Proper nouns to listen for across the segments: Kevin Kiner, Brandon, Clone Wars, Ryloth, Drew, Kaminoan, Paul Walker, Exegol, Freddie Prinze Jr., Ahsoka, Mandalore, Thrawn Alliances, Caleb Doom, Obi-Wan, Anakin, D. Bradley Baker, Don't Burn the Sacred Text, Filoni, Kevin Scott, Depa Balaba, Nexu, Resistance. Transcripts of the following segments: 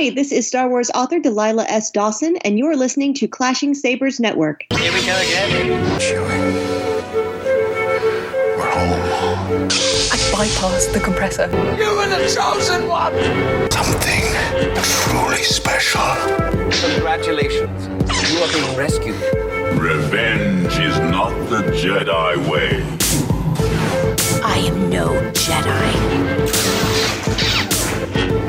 Hi, this is Star Wars author Delilah S. Dawson, and you're listening to Clashing Sabers Network. Here we go again. Chewie, we're home. I bypassed the compressor. You were the chosen one! Something truly special. Congratulations, you are being rescued. Revenge is not the Jedi way. I am no Jedi.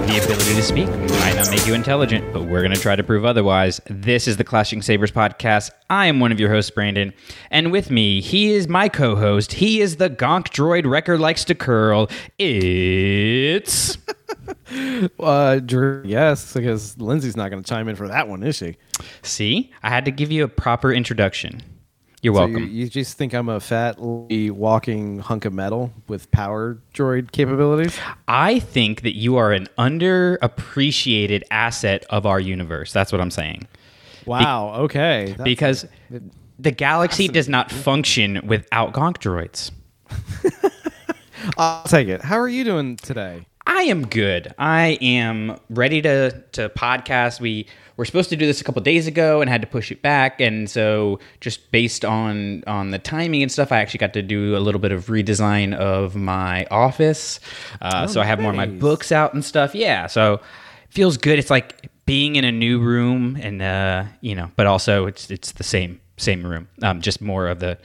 The ability to speak might not make you intelligent, but we're going to try to prove otherwise. This is the Clashing Sabers podcast. I am one of your hosts, Brandon, and with me, he is my co-host. He is the gonk droid wrecker likes to curl. It's... Drew, yes, because Lindsay's not going to chime in for that one, is she? See? I had to give you a proper introduction. You're welcome. So you just think I'm a fat, walking hunk of metal with power droid capabilities? I think that you are an underappreciated asset of our universe. That's what I'm saying. Wow, okay. Because the galaxy does not function without gonk droids. I'll take it. How are you doing today? I am good. I am ready to podcast. We were supposed to do this a couple days ago and had to push it back. And so just based on the timing and stuff, I actually got to do a little bit of redesign of my office. So I have more of my books out and stuff. Yeah, so it feels good. It's like being in a new room and, but also it's the same room. Just more of the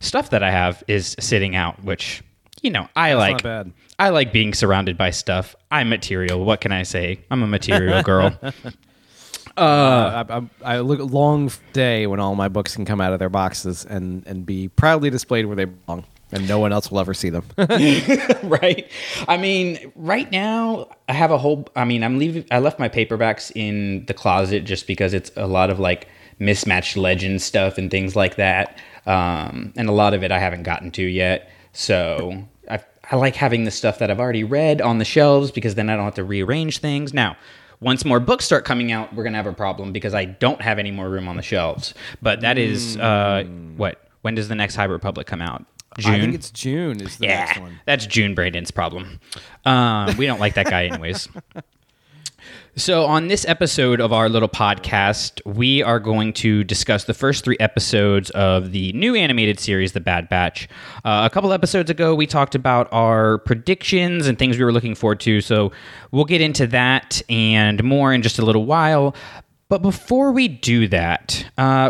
stuff that I have is sitting out, which... That's not bad. I like being surrounded by stuff. I'm material. What can I say? I'm a material girl. I look long day when all my books can come out of their boxes and be proudly displayed where they belong, and no one else will ever see them. Right. I mean, right now I have a whole. I mean, I left my paperbacks in the closet just because it's a lot of like mismatched legend stuff and things like that, and a lot of it I haven't gotten to yet. So I like having the stuff that I've already read on the shelves because then I don't have to rearrange things. Now, once more books start coming out, we're going to have a problem because I don't have any more room on the shelves. But that is when does the next High Republic come out? June? I think it's June is the next one. That's June Braden's problem. We don't like that guy anyways. So on this episode of our little podcast, we are going to discuss the first three episodes of the new animated series, The Bad Batch. A couple episodes ago, we talked about our predictions and things we were looking forward to, so we'll get into that and more in just a little while. But before we do that,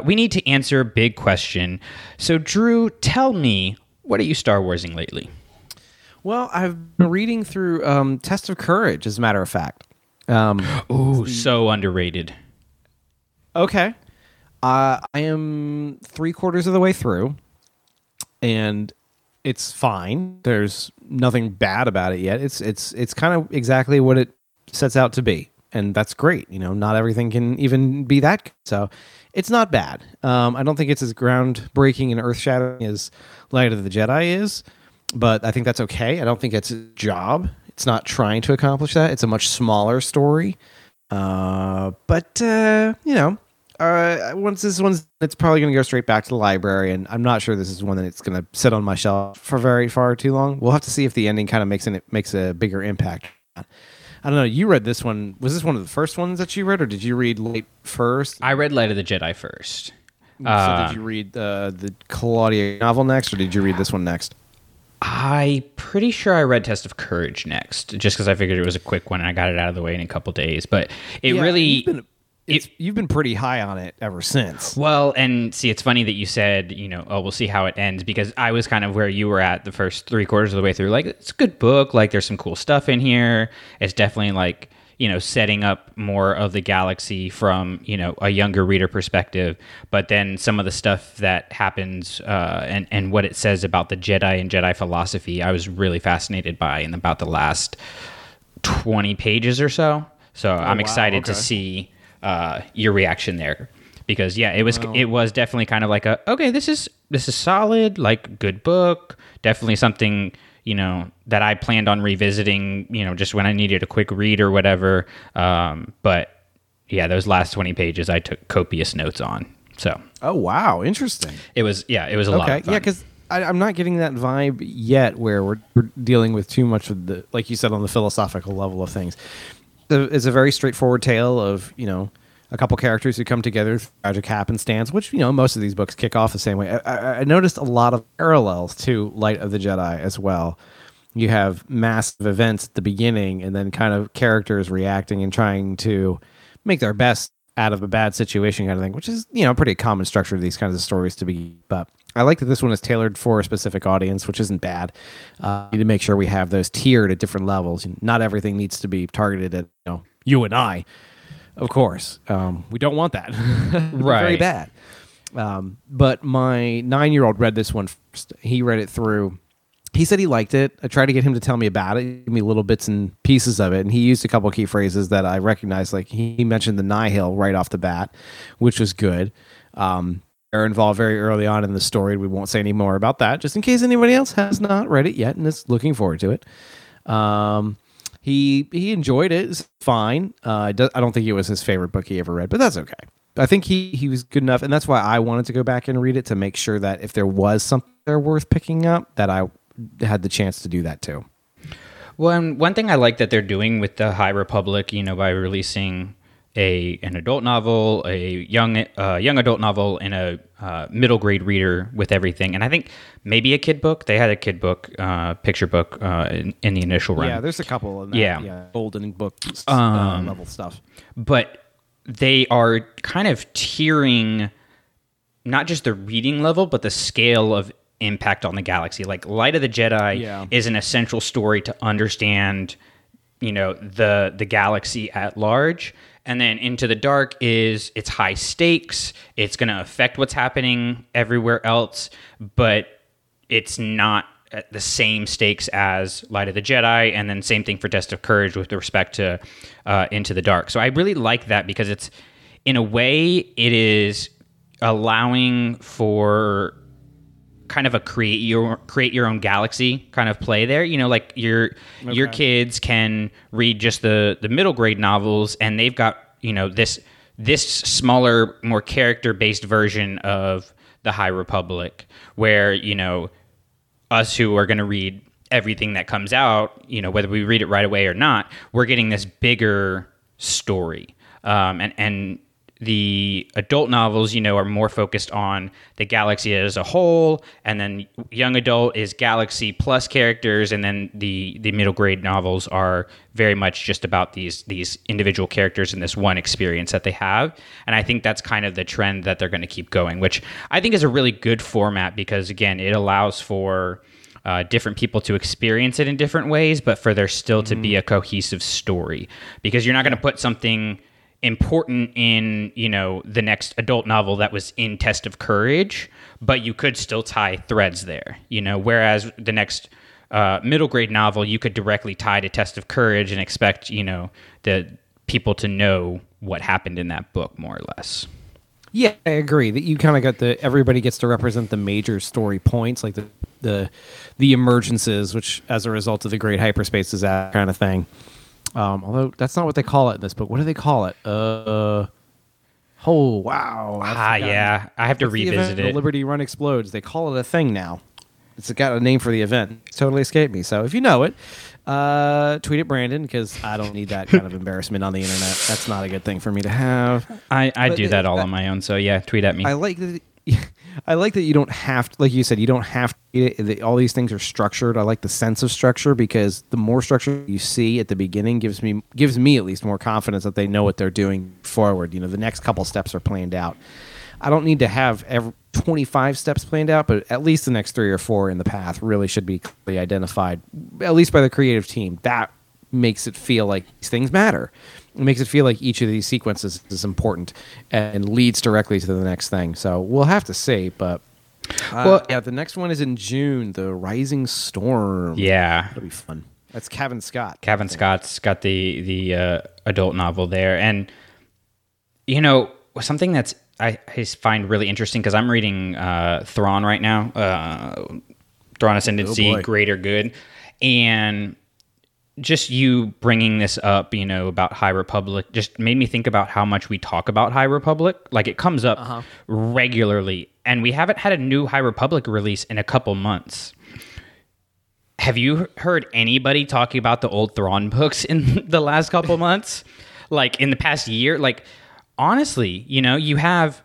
we need to answer a big question. So Drew, tell me, what are you Star Warsing lately? Well, I've been reading through Test of Courage, as a matter of fact. So underrated. Okay. I am 3/4 of the way through, and it's fine. There's nothing bad about it yet. It's kind of exactly what it sets out to be, and that's great. You know, not everything can even be that good. So it's not bad. I don't think it's as groundbreaking and earth-shattering as Light of the Jedi is, but I think that's okay. I don't think it's a job. It's not trying to accomplish that. It's a much smaller story. Once this one's, it's probably going to go straight back to the library, and I'm not sure this is one that it's going to sit on my shelf for very far too long. We'll have to see if the ending kind of makes a bigger impact. I don't know. You read this one. Was this one of the first ones that you read, or did you read Light first? I read Light of the Jedi first. So did you read the Claudia novel next, or did you read this one next? I'm pretty sure I read Test of Courage next, just because I figured it was a quick one and I got it out of the way in a couple days. But you've been pretty high on it ever since. Well, and see, it's funny that you said, we'll see how it ends, because I was kind of where you were at the first 3/4 of the way through. Like, it's a good book. Like, there's some cool stuff in here. It's definitely like, setting up more of the galaxy from, a younger reader perspective. But then some of the stuff that happens and what it says about the Jedi and Jedi philosophy, I was really fascinated by in about the last 20 pages or so. So I'm excited to see your reaction there. Because, yeah, it was definitely kind of like this is solid, like, good book. Definitely something... that I planned on revisiting, just when I needed a quick read or whatever. But yeah, those last 20 pages I took copious notes on. So. Oh, wow. Interesting. It was a lot of fun. Yeah, because I'm not getting that vibe yet where we're dealing with too much of the, like you said, on the philosophical level of things. it's a very straightforward tale of, you know, a couple characters who come together through tragic happenstance, which, you know, most of these books kick off the same way. I noticed a lot of parallels to Light of the Jedi as well. You have massive events at the beginning and then kind of characters reacting and trying to make their best out of a bad situation kind of thing, which is, you know, pretty common structure of these kinds of stories to be. But I like that this one is tailored for a specific audience, which isn't bad. We need to make sure we have those tiered at different levels. Not everything needs to be targeted at, you know, you and I, of course. We don't want that. Right. Very bad. But my 9-year-old read this one first. He read it through. He said he liked it. I tried to get him to tell me about it. He gave me little bits and pieces of it. And he used a couple of key phrases that I recognized. Like he mentioned the Nihil right off the bat, which was good. They're involved very early on in the story. We won't say any more about that, just in case anybody else has not read it yet and is looking forward to it. He enjoyed it. It's fine. I don't think it was his favorite book he ever read, but that's okay. I think he was good enough. And that's why I wanted to go back and read it, to make sure that if there was something there worth picking up, that I had the chance to do that too. Well, and one thing I like that they're doing with the High Republic, you know, by releasing an adult novel, a young adult novel, and a middle grade reader with everything. And I think maybe a kid book. They had a kid book, picture book in the initial run. Yeah, there's a couple of that. Yeah. Golden book level stuff. But they are kind of tiering not just the reading level, but the scale of impact on the galaxy. Like Light of the Jedi is an essential story to understand, you know, the galaxy at large. And then Into the Dark is, it's high stakes. It's going to affect what's happening everywhere else, but it's not at the same stakes as Light of the Jedi. And then same thing for Test of Courage with respect to Into the Dark. So I really like that, because it's, in a way, it is allowing for kind of a create your own galaxy kind of play there. You know, like your kids can read just the middle grade novels, and they've got, you know, this smaller, more character-based version of the High Republic, where, you know, us who are going to read everything that comes out, you know, whether we read it right away or not, we're getting this bigger story. And the adult novels, you know, are more focused on the galaxy as a whole, and then young adult is galaxy plus characters, and then the middle grade novels are very much just about these individual characters and this one experience that they have. And I think that's kind of the trend that they're going to keep going, which I think is a really good format, because, again, it allows for different people to experience it in different ways, but for there still to be a cohesive story, because you're not going to put something important in, you know, the next adult novel that was in Test of Courage, but you could still tie threads there, you know, whereas the next middle grade novel, you could directly tie to Test of Courage and expect, you know, the people to know what happened in that book, more or less. Yeah, I agree that you kind of got everybody gets to represent the major story points, like the emergences, which as a result of the great hyperspace is that kind of thing. Although that's not what they call it in this book. What do they call it? Oh, wow. Yeah. I have to revisit it. The Liberty Run explodes. They call it a thing now. It's got a name for the event. It's totally escaped me. So if you know it, tweet at Brandon, because I don't need that kind of embarrassment on the internet. That's not a good thing for me to have. I do that on my own. So yeah, tweet at me. I like that you don't have to, like you said, you don't have to, all these things are structured. I like the sense of structure, because the more structure you see at the beginning gives me at least more confidence that they know what they're doing forward. You know, the next couple steps are planned out. I don't need to have every 25 steps planned out, but at least the next 3 or 4 in the path really should be clearly identified, at least by the creative team. That makes it feel like these things matter. It makes it feel like each of these sequences is important and leads directly to the next thing. So we'll have to see. But the next one is in June, The Rising Storm. Yeah. It'll be fun. That's Kevin Scott. Kevin Scott's got the adult novel there. And, you know, something that's I find really interesting, because I'm reading Thrawn right now, Thrawn Ascendancy, Greater Good. And just you bringing this up, you know, about High Republic just made me think about how much we talk about High Republic. Like, it comes up regularly, and we haven't had a new High Republic release in a couple months. Have you heard anybody talking about the old Thrawn books in the last couple months? Like, in the past year? Like, honestly, you know, you have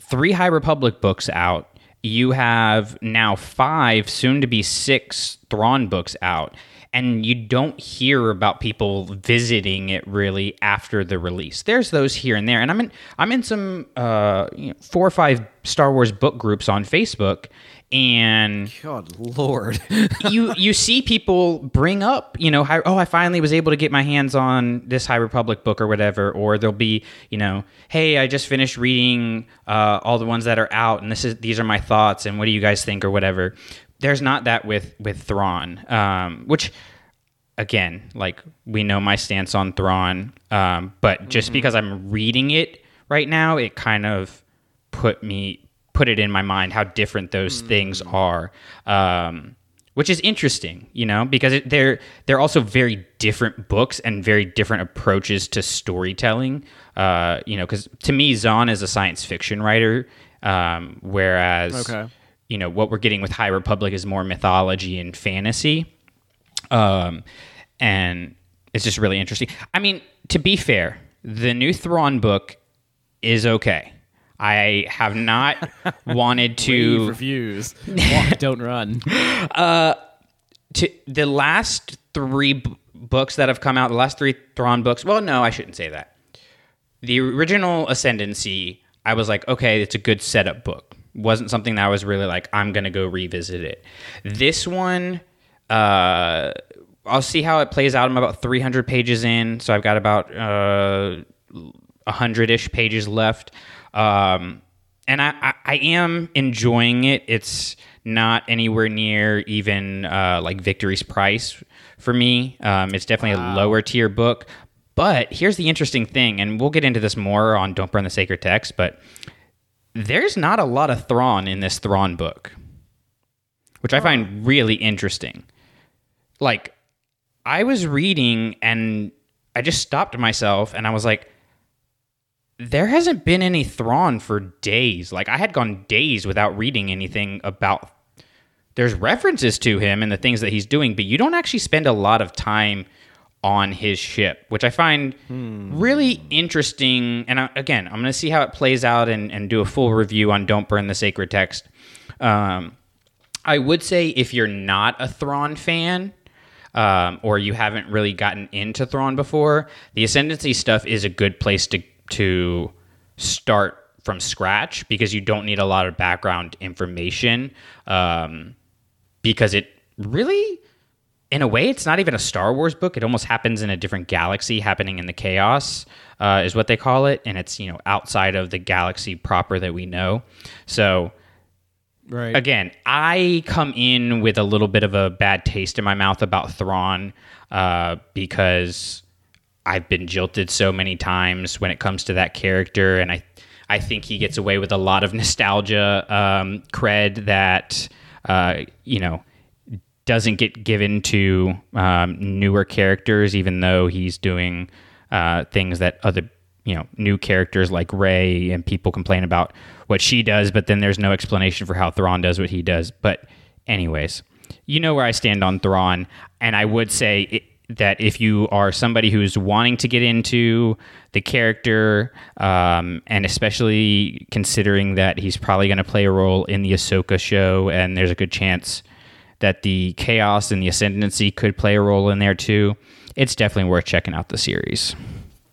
3 High Republic books out. You have now 5, soon to be 6 Thrawn books out. And you don't hear about people visiting it really after the release. There's those here and there. And I'm in some 4 or 5 Star Wars book groups on Facebook. And God Lord, you see people bring up, you know, I finally was able to get my hands on this High Republic book or whatever, or there'll be, you know, hey, I just finished reading all the ones that are out, and these are my thoughts, and what do you guys think or whatever. There's not that with Thrawn, which again, like, we know my stance on Thrawn, but just because I'm reading it right now, it kind of put it in my mind how different those things are, which is interesting, you know, because they're also very different books and very different approaches to storytelling, you know, because to me, Zahn is a science fiction writer, whereas, okay, you know, what we're getting with High Republic is more mythology and fantasy, and it's just really interesting. I mean, to be fair, the new Thrawn book is okay. I have not wanted to reviews. Walk, don't run. To the last 3 books that have come out, the last 3 Thrawn books. Well, no, I shouldn't say that. The original Ascendancy, I was like, okay, it's a good setup book. Wasn't something that I was really like, I'm gonna go revisit it. This one, I'll see how it plays out. I'm about 300 pages in, so I've got about 100-ish pages left. And I am enjoying it. It's not anywhere near even like Victory's Price for me. It's definitely a lower tier book. But here's the interesting thing, and we'll get into this more on Don't Burn the Sacred Text, but there's not a lot of Thrawn in this Thrawn book, which I find really interesting. Like, I was reading and I just stopped myself and I was like, there hasn't been any Thrawn for days. Like, I had gone days without reading anything about... There's references to him and the things that he's doing, but you don't actually spend a lot of time on his ship, which I find really interesting. And again, I'm going to see how it plays out and do a full review on Don't Burn the Sacred Text. I would say if you're not a Thrawn fan... or you haven't really gotten into Thrawn before, the Ascendancy stuff is a good place to start from scratch, because you don't need a lot of background information, because it really, in a way, it's not even a Star Wars book. It almost happens in a different galaxy, happening in the chaos, is what they call it, and it's, you know, outside of the galaxy proper that we know. So, right. Again, I come in with a little bit of a bad taste in my mouth about Thrawn, because... I've been jilted so many times when it comes to that character, and I think he gets away with a lot of nostalgia cred that you know, doesn't get given to newer characters, even though he's doing things that other, you know, new characters like Rey, and people complain about what she does, but then there's no explanation for how Thrawn does what he does. But anyways, you know where I stand on Thrawn, and I would say that if you are somebody who's wanting to get into the character, and especially considering that he's probably going to play a role in the Ahsoka show, and there's a good chance that the Chaos and the Ascendancy could play a role in there too, it's definitely worth checking out the series.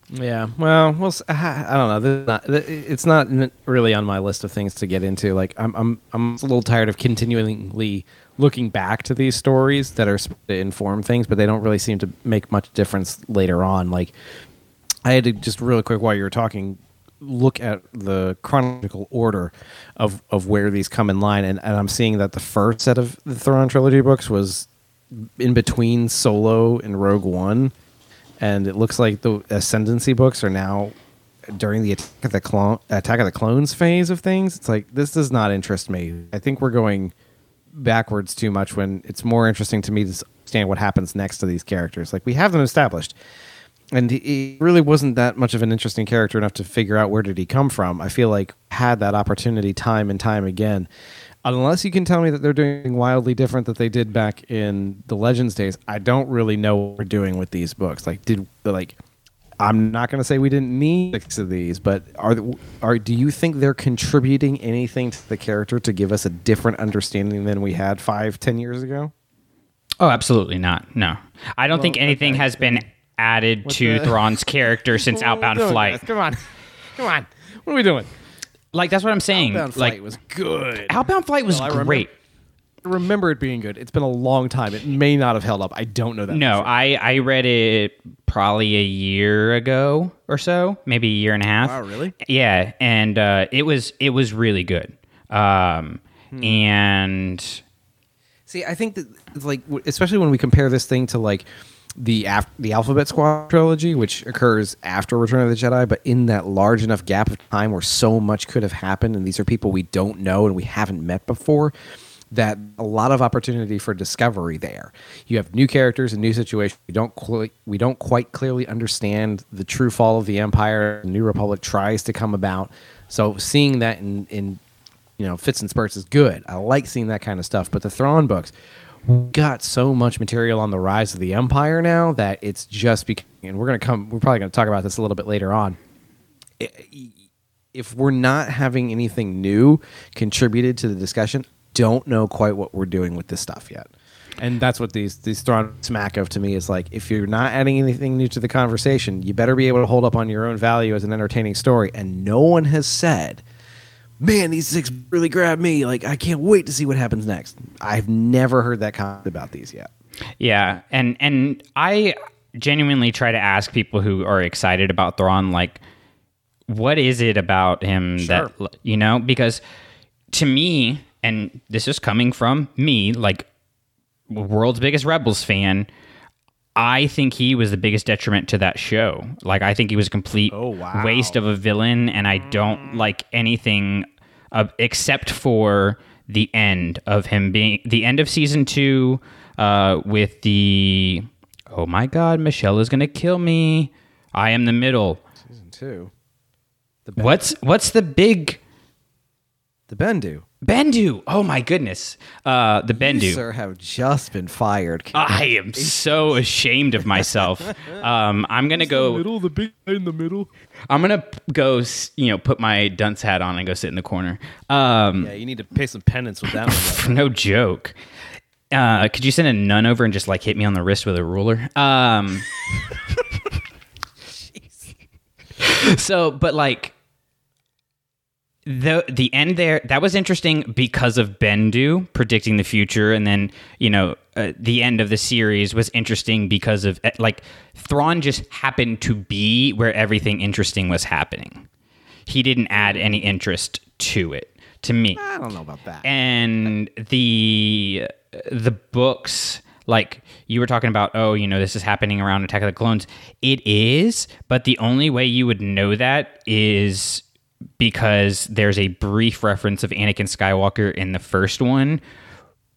Yeah, well, I don't know. It's not really on my list of things to get into. Like, I'm a little tired of continually looking back to these stories that are supposed to inform things, but they don't really seem to make much difference later on. Like, I had to just really quick while you were talking, look at the chronological order of where these come in line, and I'm seeing that the first set of the Thrawn trilogy books was in between Solo and Rogue One, and it looks like the Ascendancy books are now during the Attack of the Clones phase of things. It's like, this does not interest me. I think we're going backwards too much, when it's more interesting to me to understand what happens next to these characters. Like, we have them established, and he really wasn't that much of an interesting character enough to figure out where did he come from. I feel like had that opportunity time and time again. Unless you can tell me that they're doing wildly different that they did back in the Legends days, I don't really know what we're doing with these books. I'm not going to say we didn't need 6 of these, but do you think they're contributing anything to the character to give us a different understanding than we had 5-10 years ago? Oh, absolutely not. No, I don't think anything has been added to Thrawn's character since Outbound Flight. Guys? Come on, what are we doing? Like, that's what I'm saying. Outbound Flight was good. Outbound Flight was great. I remember it being good. It's been a long time. It may not have held up. I don't know that. No, I read it probably a year ago or so, maybe a year and a half. Wow, really? Yeah, and it was really good. And see, I think that, like, especially when we compare this thing to like the Alphabet Squad trilogy, which occurs after Return of the Jedi, but in that large enough gap of time where so much could have happened, and these are people we don't know and we haven't met before, that a lot of opportunity for discovery there. You have new characters and new situations. We don't quite clearly understand the true fall of the Empire. The New Republic tries to come about. So seeing that in fits and spurts is good. I like seeing that kind of stuff. But the Thrawn books got so much material on the rise of the Empire now that it's just and we're probably going to talk about this a little bit later on. If we're not having anything new contributed to the discussion, don't know quite what we're doing with this stuff yet. And that's what these Thrawn smack of to me is like, if you're not adding anything new to the conversation, you better be able to hold up on your own value as an entertaining story. And no one has said, man, these 6 really grabbed me. Like, I can't wait to see what happens next. I've never heard that comment about these yet. Yeah. And I genuinely try to ask people who are excited about Thrawn, like, what is it about him that, because to me, and this is coming from me, like, world's biggest Rebels fan, I think he was the biggest detriment to that show. Like, I think he was a complete waste of a villain, and I don't like anything except for the end of him being... The end of Season 2 with the... Oh, my God, Michelle is going to kill me. I am the middle. Season 2? What's the big... The Bendu. Bendu! Oh my goodness. The Bendu. You, sir, have just been fired. I am so ashamed of myself. I'm going to go... The big guy in the middle. I'm going to go, put my dunce hat on and go sit in the corner. Yeah, you need to pay some penance with that one. No joke. Could you send a nun over and just like hit me on the wrist with a ruler? So, but like... The end there, that was interesting because of Bendu predicting the future, and then, the end of the series was interesting because of, like, Thrawn just happened to be where everything interesting was happening. He didn't add any interest to it, to me. I don't know about that. And the books, like, you were talking about, this is happening around Attack of the Clones. It is, but the only way you would know that is... because there's a brief reference of Anakin Skywalker in the first one,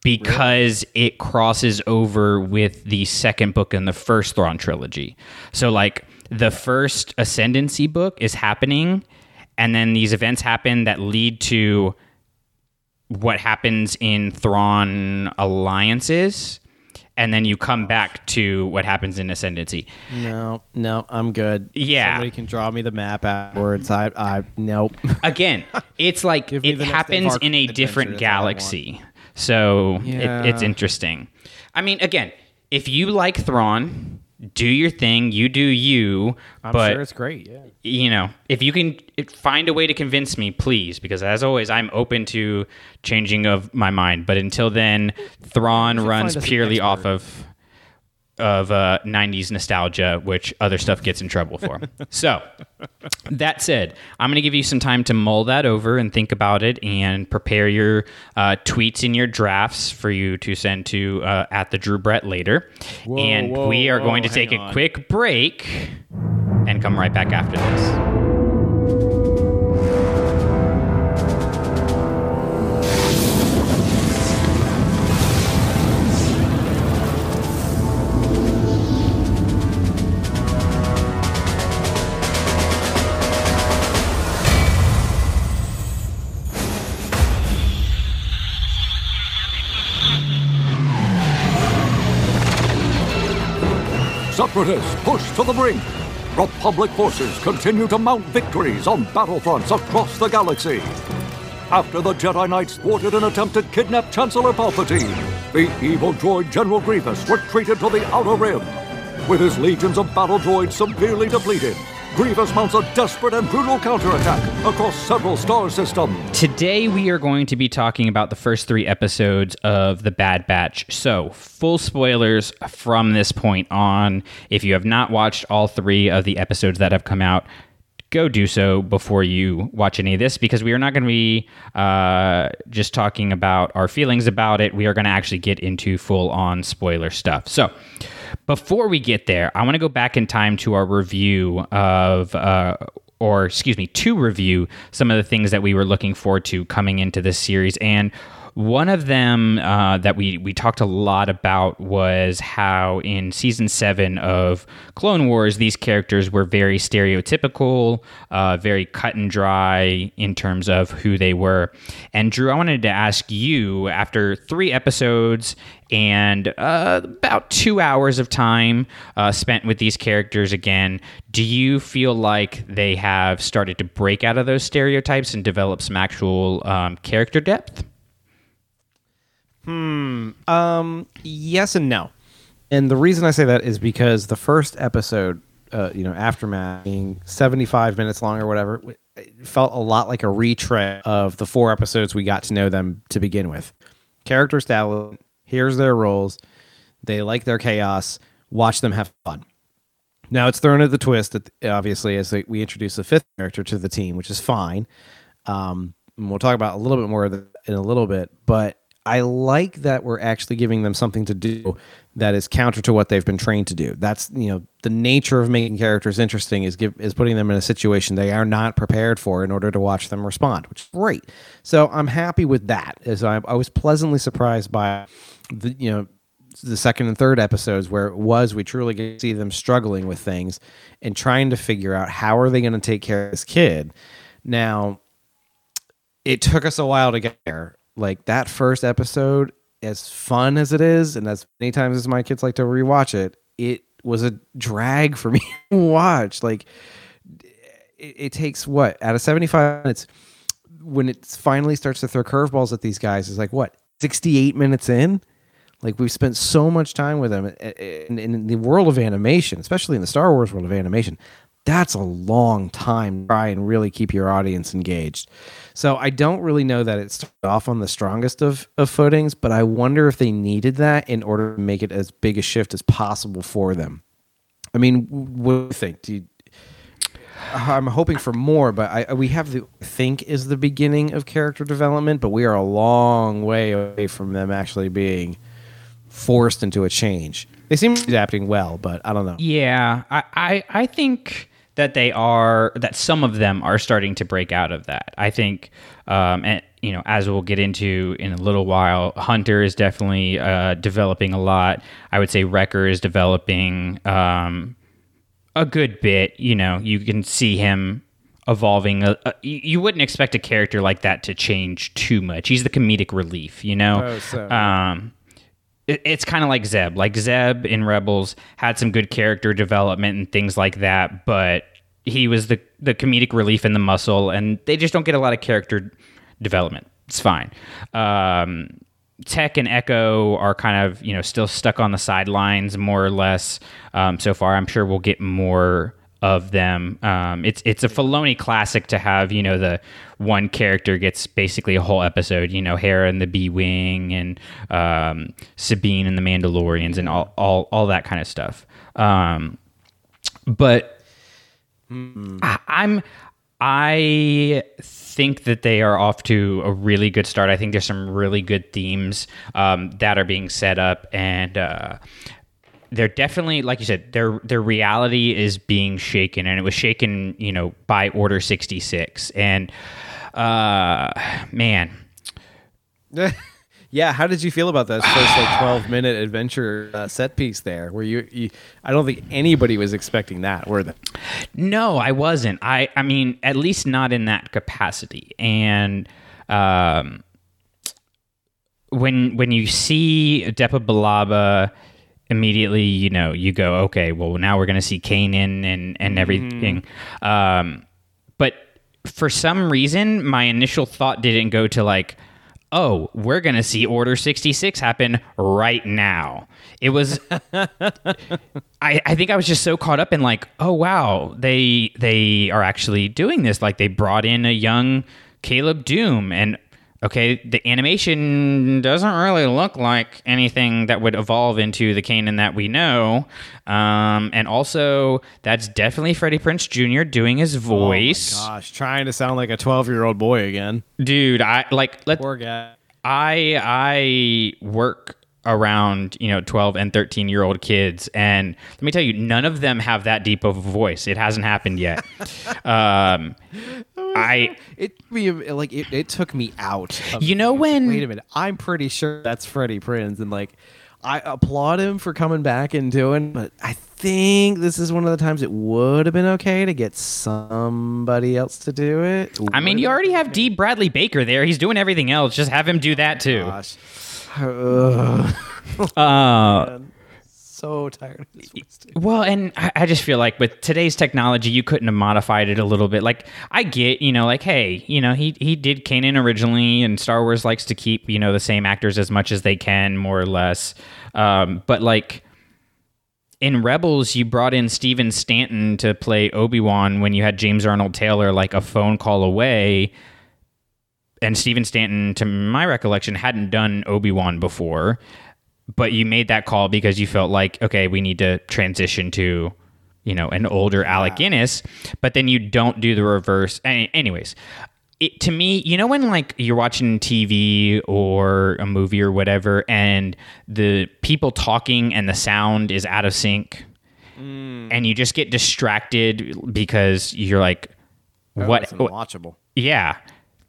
because it crosses over with the second book in the first Thrawn trilogy. So, like, the first Ascendancy book is happening, and then these events happen that lead to what happens in Thrawn Alliances, and then you come back to what happens in Ascendancy. No, I'm good. Yeah. Somebody can draw me the map afterwards. Nope. Again, it's like it happens in a different galaxy. So yeah. It's interesting. I mean, again, if you like Thrawn, do your thing. You do you. I'm sure it's great. Yeah. If you can find a way to convince me, please, because as always, I'm open to changing of my mind. But until then, Thrawn runs purely off of 90s nostalgia, which other stuff gets in trouble for. So that said, I'm going to give you some time to mull that over and think about it and prepare your tweets and your drafts for you to send to @TheDrewBrett later. We are going to take a quick break and come right back after this. operatives pushed to the brink. Republic forces continue to mount victories on battlefronts across the galaxy. After the Jedi Knights thwarted an attempt to kidnap Chancellor Palpatine, the evil droid General Grievous retreated to the Outer Rim. With his legions of battle droids severely depleted, Grievous mounts a desperate and brutal counterattack across several star systems. Today we are going to be talking about the first 3 episodes of The Bad Batch. So, full spoilers from this point on. If you have not watched all 3 of the episodes that have come out, go do so before you watch any of this, because we are not going to be just talking about our feelings about it. We are going to actually get into full-on spoiler stuff. So before we get there, I want to go back in time to our review of, to review some of the things that we were looking forward to coming into this series. And one of them that we talked a lot about was how in Season 7 of Clone Wars, these characters were very stereotypical, very cut and dry in terms of who they were. And Drew, I wanted to ask you, after 3 episodes and about 2 hours of time spent with these characters again, do you feel like they have started to break out of those stereotypes and develop some actual character depth? Yes and no. And the reason I say that is because the first episode, Aftermath, being 75 minutes long or whatever, it felt a lot like a retread of the 4 episodes we got to know them to begin with. Character establishment, here's their roles, they like their chaos, watch them have fun. Now it's thrown at the twist, obviously, as we introduce the 5th character to the team, which is fine. And we'll talk about a little bit more of that in a little bit, but I like that we're actually giving them something to do that is counter to what they've been trained to do. That's, the nature of making characters interesting is putting them in a situation they are not prepared for in order to watch them respond, which is great. So I'm happy with that. I was pleasantly surprised by the second and third episodes where we truly get to see them struggling with things and trying to figure out how are they going to take care of this kid. Now, it took us a while to get there. Like, that first episode, as fun as it is, and as many times as my kids like to rewatch it, it was a drag for me to watch. Like, it takes what? Out of 75 minutes, when it finally starts to throw curveballs at these guys, it's like, what, 68 minutes in? Like, we've spent so much time with them. In the world of animation, especially in the Star Wars world of animation, that's a long time to try and really keep your audience engaged. So I don't really know that it started off on the strongest of footings, but I wonder if they needed that in order to make it as big a shift as possible for them. I mean, what do you think? I'm hoping for more, but we have I think is the beginning of character development, but we are a long way away from them actually being forced into a change. They seem to be adapting well, but I don't know. Yeah, I think that some of them are starting to break out of that. I think, as we'll get into in a little while, Hunter is definitely developing a lot. I would say Wrecker is developing a good bit. You can see him evolving. You wouldn't expect a character like that to change too much. He's the comedic relief, It's kind of like Zeb. Like, Zeb in Rebels had some good character development and things like that, but he was the comedic relief and the muscle, and they just don't get a lot of character development. It's fine. Tech and Echo are kind of, still stuck on the sidelines more or less so far. I'm sure we'll get more of them. It's a Filoni classic to have, the one character gets basically a whole episode, Hera and the B-Wing and Sabine and the Mandalorians and all that kind of stuff. I think that they are off to a really good start. I think there's some really good themes that are being set up, and they're definitely, like you said, their reality is being shaken, and it was shaken, by Order 66. And, man. Yeah, how did you feel about that first 12-minute adventure set piece there? Where you, I don't think anybody was expecting that, were they? No, I wasn't. I mean, at least not in that capacity. And when you see Depa Balaba immediately, you know, you go, okay, well, now we're going to see Kanan and everything. Mm-hmm. But for some reason, my initial thought didn't go to like, oh, we're going to see Order 66 happen right now. It was, I think I was just so caught up in like, oh, wow, they are actually doing this. Like, they brought in a young Caleb Doom, and okay, the animation doesn't really look like anything that would evolve into the Kanan that we know. And also, that's definitely Freddie Prinze Jr. doing his voice. Oh my gosh, trying to sound like a 12-year-old boy again. Dude, poor guy. I work around, you know, 12 and 13-year-old kids, and let me tell you, none of them have that deep of a voice. It hasn't happened yet. It took me out. You know, when wait a minute, I'm pretty sure that's Freddie Prinze, and like, I applaud him for coming back and doing, but I think this is one of the times it would have been okay to get somebody else to do it. I mean, you already have D. Bradley Baker there. He's doing everything else. Just have him do that too. Gosh. Man, so tired of this wasting. Well, and I just feel like with today's technology, you couldn't have modified it a little bit. Like, I get, you know, like, hey, you know, he did Kanan originally, and Star Wars likes to keep, you know, the same actors as much as they can, more or less. But like, in Rebels, you brought in Steven Stanton to play Obi-Wan when you had James Arnold Taylor like a phone call away. And Steven Stanton, to my recollection, hadn't done Obi-Wan before, but you made that call because you felt like, okay, we need to transition to, you know, an older Alec Guinness, but then you don't do the reverse. Anyways, it, to me, you know, when like you're watching TV or a movie or whatever, and the people talking and the sound is out of sync, and you just get distracted because you're like, what? That's unwatchable. Yeah.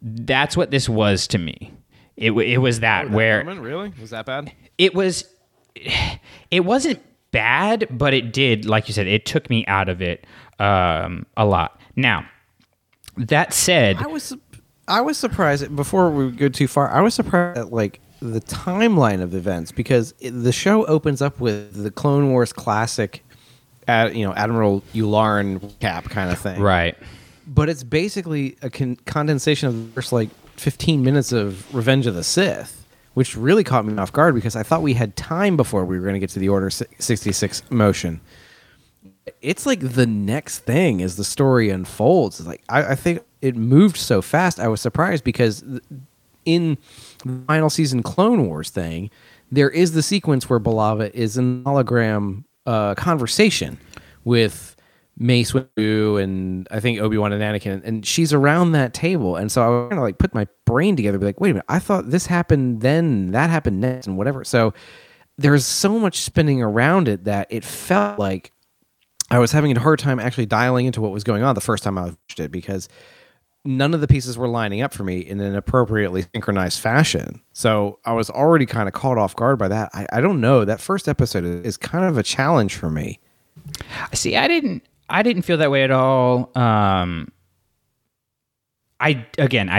That's what this was to me. It was that, where moment? Really? Was that bad? It wasn't bad, but it did, like you said, it took me out of it a lot. Now, that said, I was surprised, before we go too far, I was surprised at like the timeline of events, because the show opens up with the Clone Wars classic, you know, Admiral Yularen cap kind of thing. Right. But it's basically a condensation of the first, like, 15 minutes of Revenge of the Sith, which really caught me off guard, because I thought we had time before we were going to get to the Order 66 motion. It's like the next thing as the story unfolds. It's like, I think it moved so fast, I was surprised, because in the final season Clone Wars thing, there is the sequence where Balava is in hologram conversation with Mace Windu and I think Obi-Wan and Anakin, and she's around that table, and so I was kind of like put my brain together, be like, wait a minute, I thought this happened then, that happened next, and whatever. So there's so much spinning around it that it felt like I was having a hard time actually dialing into what was going on the first time I watched it, because none of the pieces were lining up for me in an appropriately synchronized fashion. So I was already kind of caught off guard by that. I don't know, that first episode is kind of a challenge for me. See, I didn't feel that way at all. I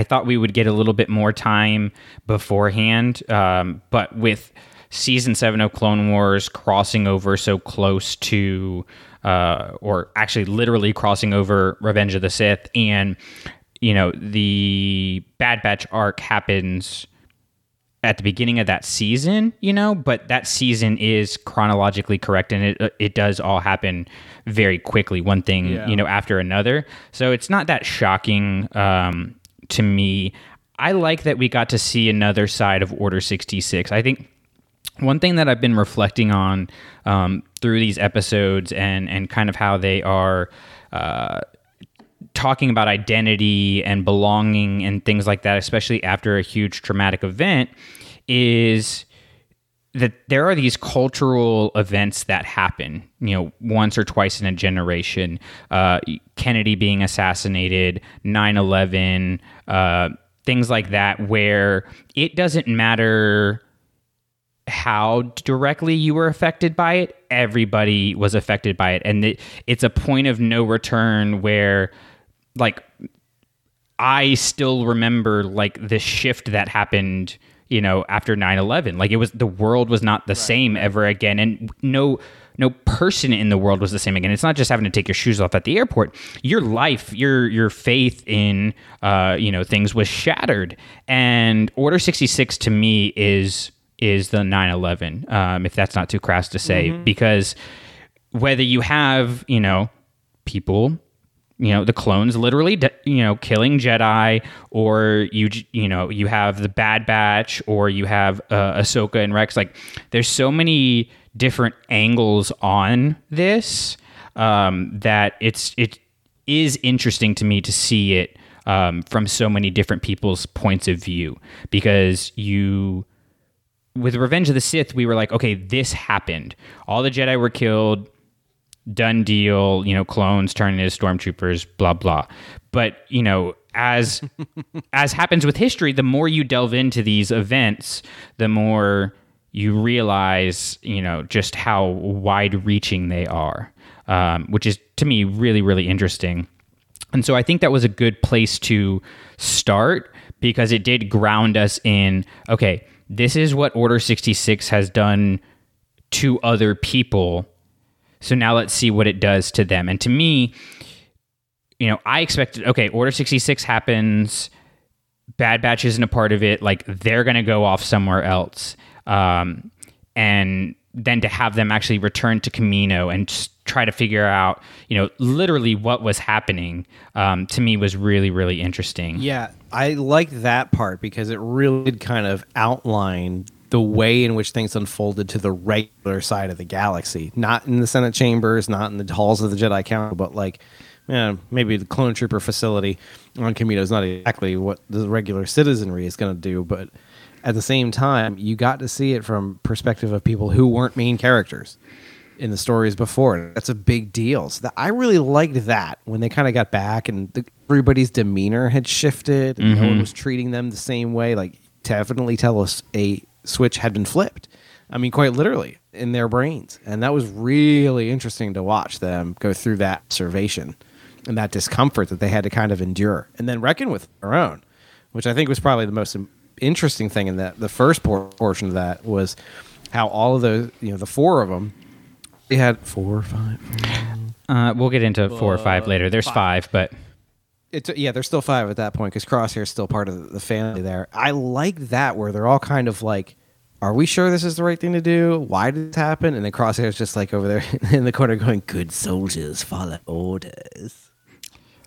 thought we would get a little bit more time beforehand, but with Season 7 of Clone Wars crossing over so close to, or actually literally crossing over Revenge of the Sith, and, you know, the Bad Batch arc happens at the beginning of that season, you know, but that season is chronologically correct, and it does all happen very quickly, one thing, you know, after another. So it's not that shocking to me. I like that we got to see another side of Order 66. I think one thing that I've been reflecting on through these episodes and kind of how they are talking about identity and belonging and things like that, especially after a huge traumatic event, is that there are these cultural events that happen, you know, once or twice in a generation. Kennedy being assassinated, 9/11, things like that, where it doesn't matter how directly you were affected by it, everybody was affected by it. And it's a point of no return where, like, I still remember, like, the shift that happened, you know, after 9/11. Like, it was, the world was not the same ever again. And no person in the world was the same again. It's not just having to take your shoes off at the airport. Your life, your faith in, you know, things was shattered. And Order 66 to me is the 9/11, if that's not too crass to say, because whether you have, you know, people, you know, the clones literally, you know, killing Jedi, or you know, you have the Bad Batch, or you have Ahsoka and Rex. Like, there's so many different angles on this that it is interesting to me to see it from so many different people's points of view, because with Revenge of the Sith, we were like, okay, this happened. All the Jedi were killed, done deal, you know, clones turning into stormtroopers, blah, blah. But, you know, as happens with history, the more you delve into these events, the more you realize, you know, just how wide-reaching they are, which is, to me, really, really interesting. And so I think that was a good place to start, because it did ground us in, okay, this is what Order 66 has done to other people. So now let's see what it does to them. And to me, you know, I expected, okay, Order 66 happens, Bad Batch isn't a part of it, like, they're going to go off somewhere else. And then to have them actually return to Kamino and just try to figure out, you know, literally what was happening, to me was really, really interesting. Yeah, I like that part, because it really did kind of outline the way in which things unfolded to the regular side of the galaxy. Not in the Senate chambers, not in the halls of the Jedi Council, but like, maybe the clone trooper facility on Kamino is not exactly what the regular citizenry is going to do, but at the same time, you got to see it from perspective of people who weren't main characters in the stories before. That's a big deal. So I really liked that, when they kind of got back and everybody's demeanor had shifted and no one was treating them the same way. Like, definitely tell us a switch had been flipped. I mean, quite literally in their brains. And that was really interesting to watch them go through that observation and that discomfort that they had to kind of endure and then reckon with their own, which I think was probably the most interesting thing in that. The first portion of that was how all of those, you know, the four of them, they had four or five. We'll get into four or five later. There's five, but there's still five at that point, because Crosshair's still part of the family there. I like that, where they're all kind of like, are we sure this is the right thing to do? Why did this happen? And then Crosshair's just like over there in the corner going, good soldiers follow orders.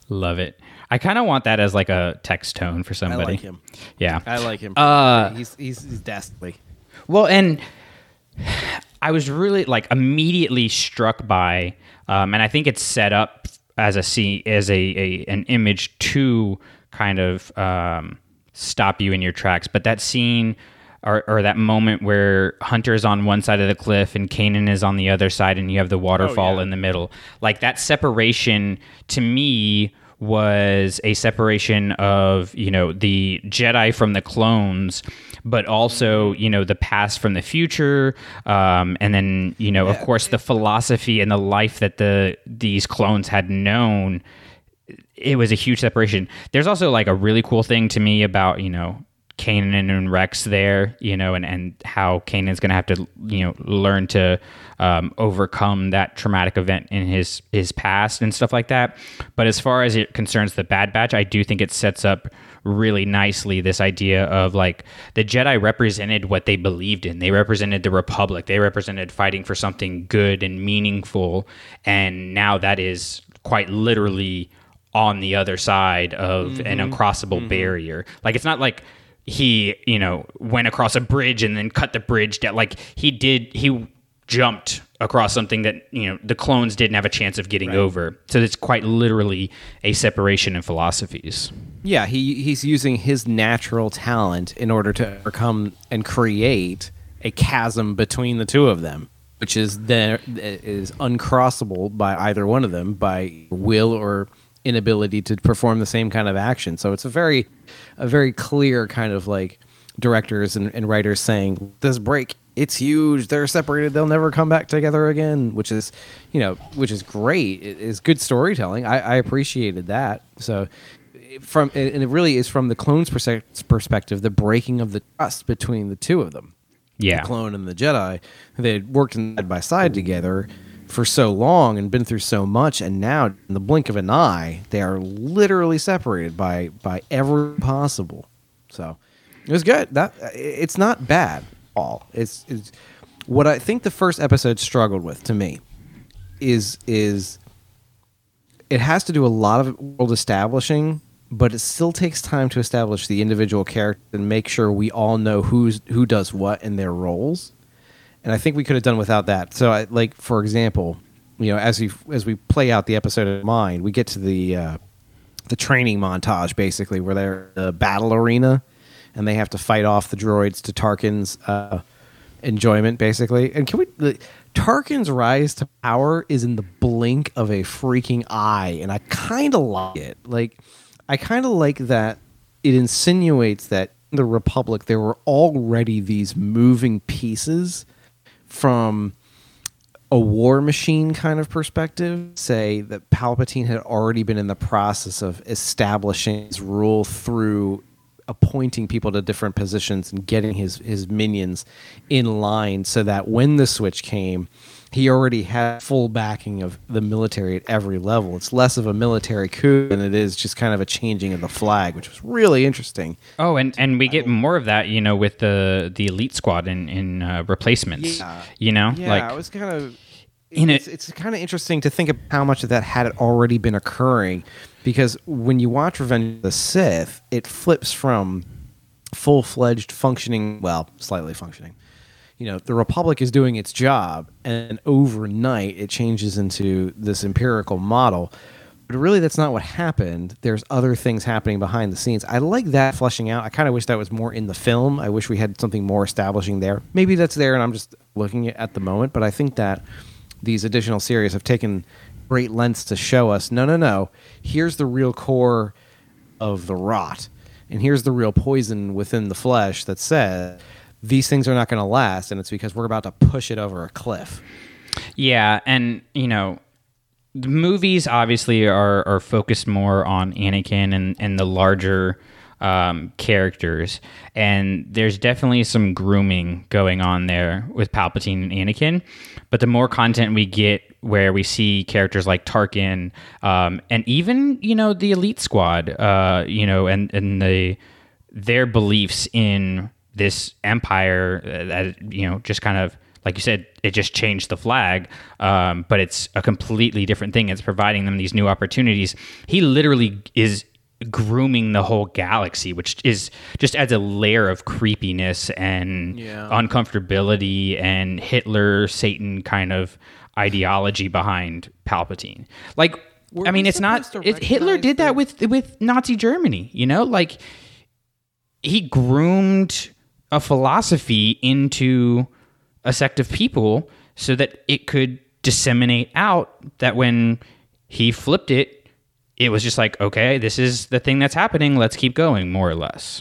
Love it. I kind of want that as like a text tone for somebody. I like him. Yeah. I like him. He's dastardly. Well, and I was really like immediately struck by, and I think it's set up as an image to kind of stop you in your tracks. But that scene or that moment where Hunter's on one side of the cliff and Kanan is on the other side, and you have the waterfall in the middle, like that separation to me was a separation of, you know, the Jedi from the clones, but also, you know, the past from the future, and then, you know, of course, the philosophy and the life that these clones had known. It was a huge separation. There's also like a really cool thing to me about, you know, Kanan and Rex there, you know, and how Kanan's going to have to, you know, learn to overcome that traumatic event in his past and stuff like that. But as far as it concerns the Bad Batch, I do think it sets up really nicely this idea of like the Jedi represented what they believed in. They represented the Republic. They represented fighting for something good and meaningful. And now that is quite literally on the other side of an uncrossable barrier. Like, it's not like he, you know, went across a bridge and then cut the bridge down. Like, he jumped across something that, you know, the clones didn't have a chance of getting over. So it's quite literally a separation in philosophies. Yeah, he's using his natural talent in order to overcome and create a chasm between the two of them, which is uncrossable by either one of them by will or inability to perform the same kind of action. So it's a very clear kind of like directors and writers saying, this break, it's huge, they're separated, they'll never come back together again, which is, you know, which is great. It is good storytelling. I appreciated that. So from, and it really is from the clone's perspective, the breaking of the trust between the two of them. Yeah. The clone and the Jedi. They had worked side by side together for so long and been through so much, and now in the blink of an eye, they are literally separated by every possible. So it was good. That it's not bad at all. It's what I think the first episode struggled with to me is it has to do a lot of world establishing, but it still takes time to establish the individual character and make sure we all know who does what in their roles. And I think we could have done without that. So, for example, you know, as we play out the episode of Mind, we get to the training montage, basically, where they're in the battle arena, and they have to fight off the droids to Tarkin's enjoyment, basically. And Tarkin's rise to power is in the blink of a freaking eye, and I kind of like it. Like, I kind of like that it insinuates that in the Republic there were already these moving pieces from a war machine kind of perspective, say that Palpatine had already been in the process of establishing his rule through appointing people to different positions and getting his minions in line so that when the switch came, he already had full backing of the military at every level. It's less of a military coup than it is just kind of a changing of the flag, which was really interesting. Oh, and we get more of that, you know, with the elite squad in replacements. Yeah. You know, yeah, like it was kind of it's kind of interesting to think of how much of that had already been occurring, because when you watch Revenge of the Sith, it flips from full-fledged functioning, well, slightly functioning. You know, the Republic is doing its job, and overnight it changes into this empirical model. But really, that's not what happened. There's other things happening behind the scenes. I like that fleshing out. I kind of wish that was more in the film. I wish we had something more establishing there. Maybe that's there, and I'm just looking at the moment. But I think that these additional series have taken great lengths to show us, no, here's the real core of the rot, and here's the real poison within the flesh that says these things are not going to last, and it's because we're about to push it over a cliff. Yeah, and, you know, the movies obviously are focused more on Anakin and the larger characters, and there's definitely some grooming going on there with Palpatine and Anakin, but the more content we get where we see characters like Tarkin and even, you know, the elite squad, you know, and their beliefs in this empire that, you know, just kind of, like you said, it just changed the flag, but it's a completely different thing. It's providing them these new opportunities. He literally is grooming the whole galaxy, which is just adds a layer of creepiness and uncomfortability and Hitler, Satan kind of ideology behind Palpatine. Like, I mean, it's not Hitler did that with Nazi Germany, you know, like, he groomed a philosophy into a sect of people so that it could disseminate out, that when he flipped it, it was just like, okay, this is the thing that's happening. Let's keep going, more or less.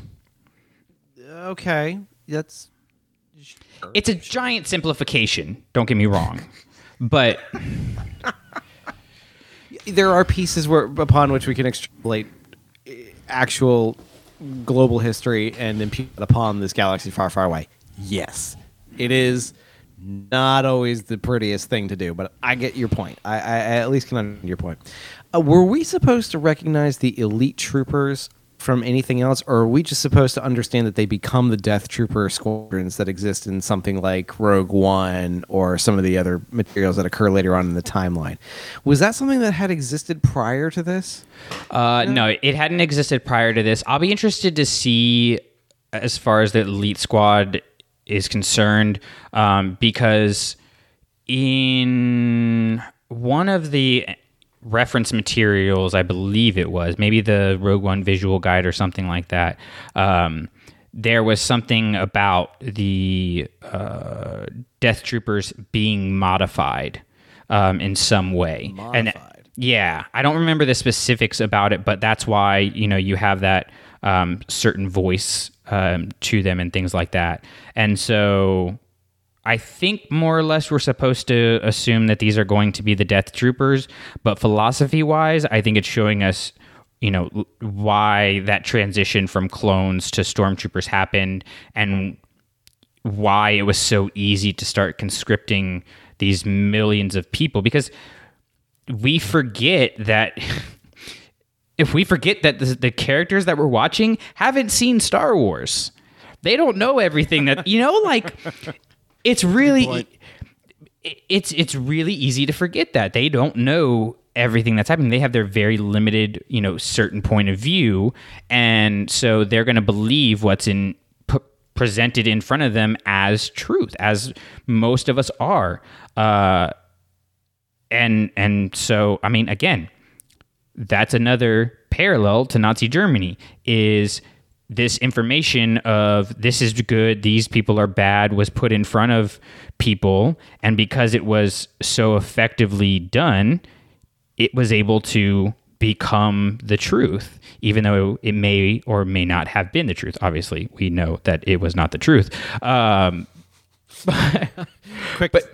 Okay. That's... It's a giant simplification. Don't get me wrong. But... there are pieces upon which we can extrapolate actual global history and impute upon this galaxy far, far away. Yes, it is not always the prettiest thing to do, but I get your point. I at least can understand your point. Were we supposed to recognize the elite troopers from anything else, or are we just supposed to understand that they become the Death Trooper squadrons that exist in something like Rogue One or some of the other materials that occur later on in the timeline? Was that something that had existed prior to this? No, it hadn't existed prior to this. I'll be interested to see, as far as the elite squad is concerned, because in one of the reference materials, I believe it was maybe the Rogue One visual guide or something like that, there was something about the Death Troopers being modified in some way. Modified. And yeah, I don't remember the specifics about it, but that's why, you know, you have that certain voice to them and things like that. And so I think more or less we're supposed to assume that these are going to be the Death Troopers, but philosophy-wise, I think it's showing us, you know, why that transition from clones to stormtroopers happened and why it was so easy to start conscripting these millions of people, because we forget that if we forget that the characters that we're watching haven't seen Star Wars, they don't know everything that, you know, like it's really, it's really easy to forget that they don't know everything that's happening. They have their very limited, you know, certain point of view. And so they're going to believe what's in presented in front of them as truth, as most of us are. And so, I mean, again, that's another parallel to Nazi Germany, is this information of this is good, these people are bad, was put in front of people. And because it was so effectively done, it was able to become the truth, even though it may or may not have been the truth. Obviously, we know that it was not the truth.